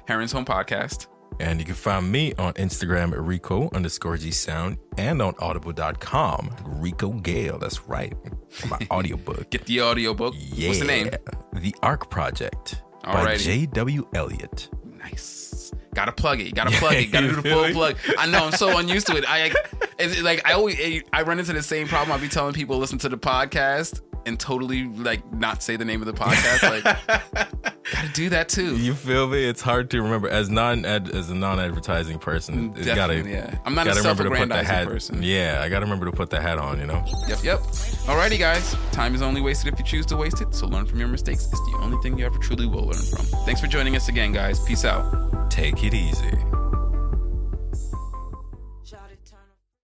Heron's Home Podcast. And you can find me on Instagram at Rico_G Sound and on audible.com. Rico Gale. That's right. My audiobook. Get the audiobook. Yeah. What's the name? The Ark Project. All right. By J.W. Elliott. Nice. Gotta plug it. Gotta do the full plug. I know. I'm so unused to it. I run into the same problem. I'll be telling people listen to the podcast and totally like not say the name of the podcast. Like, gotta do that too. You feel me? It's hard to remember as a non-advertising person. I'm not a self-aggrandizing person. Yeah, I gotta remember to put the hat on, you know? Yep. Alrighty, guys. Time is only wasted if you choose to waste it, so learn from your mistakes. It's the only thing you ever truly will learn from. Thanks for joining us again, guys. Peace out. Take it easy.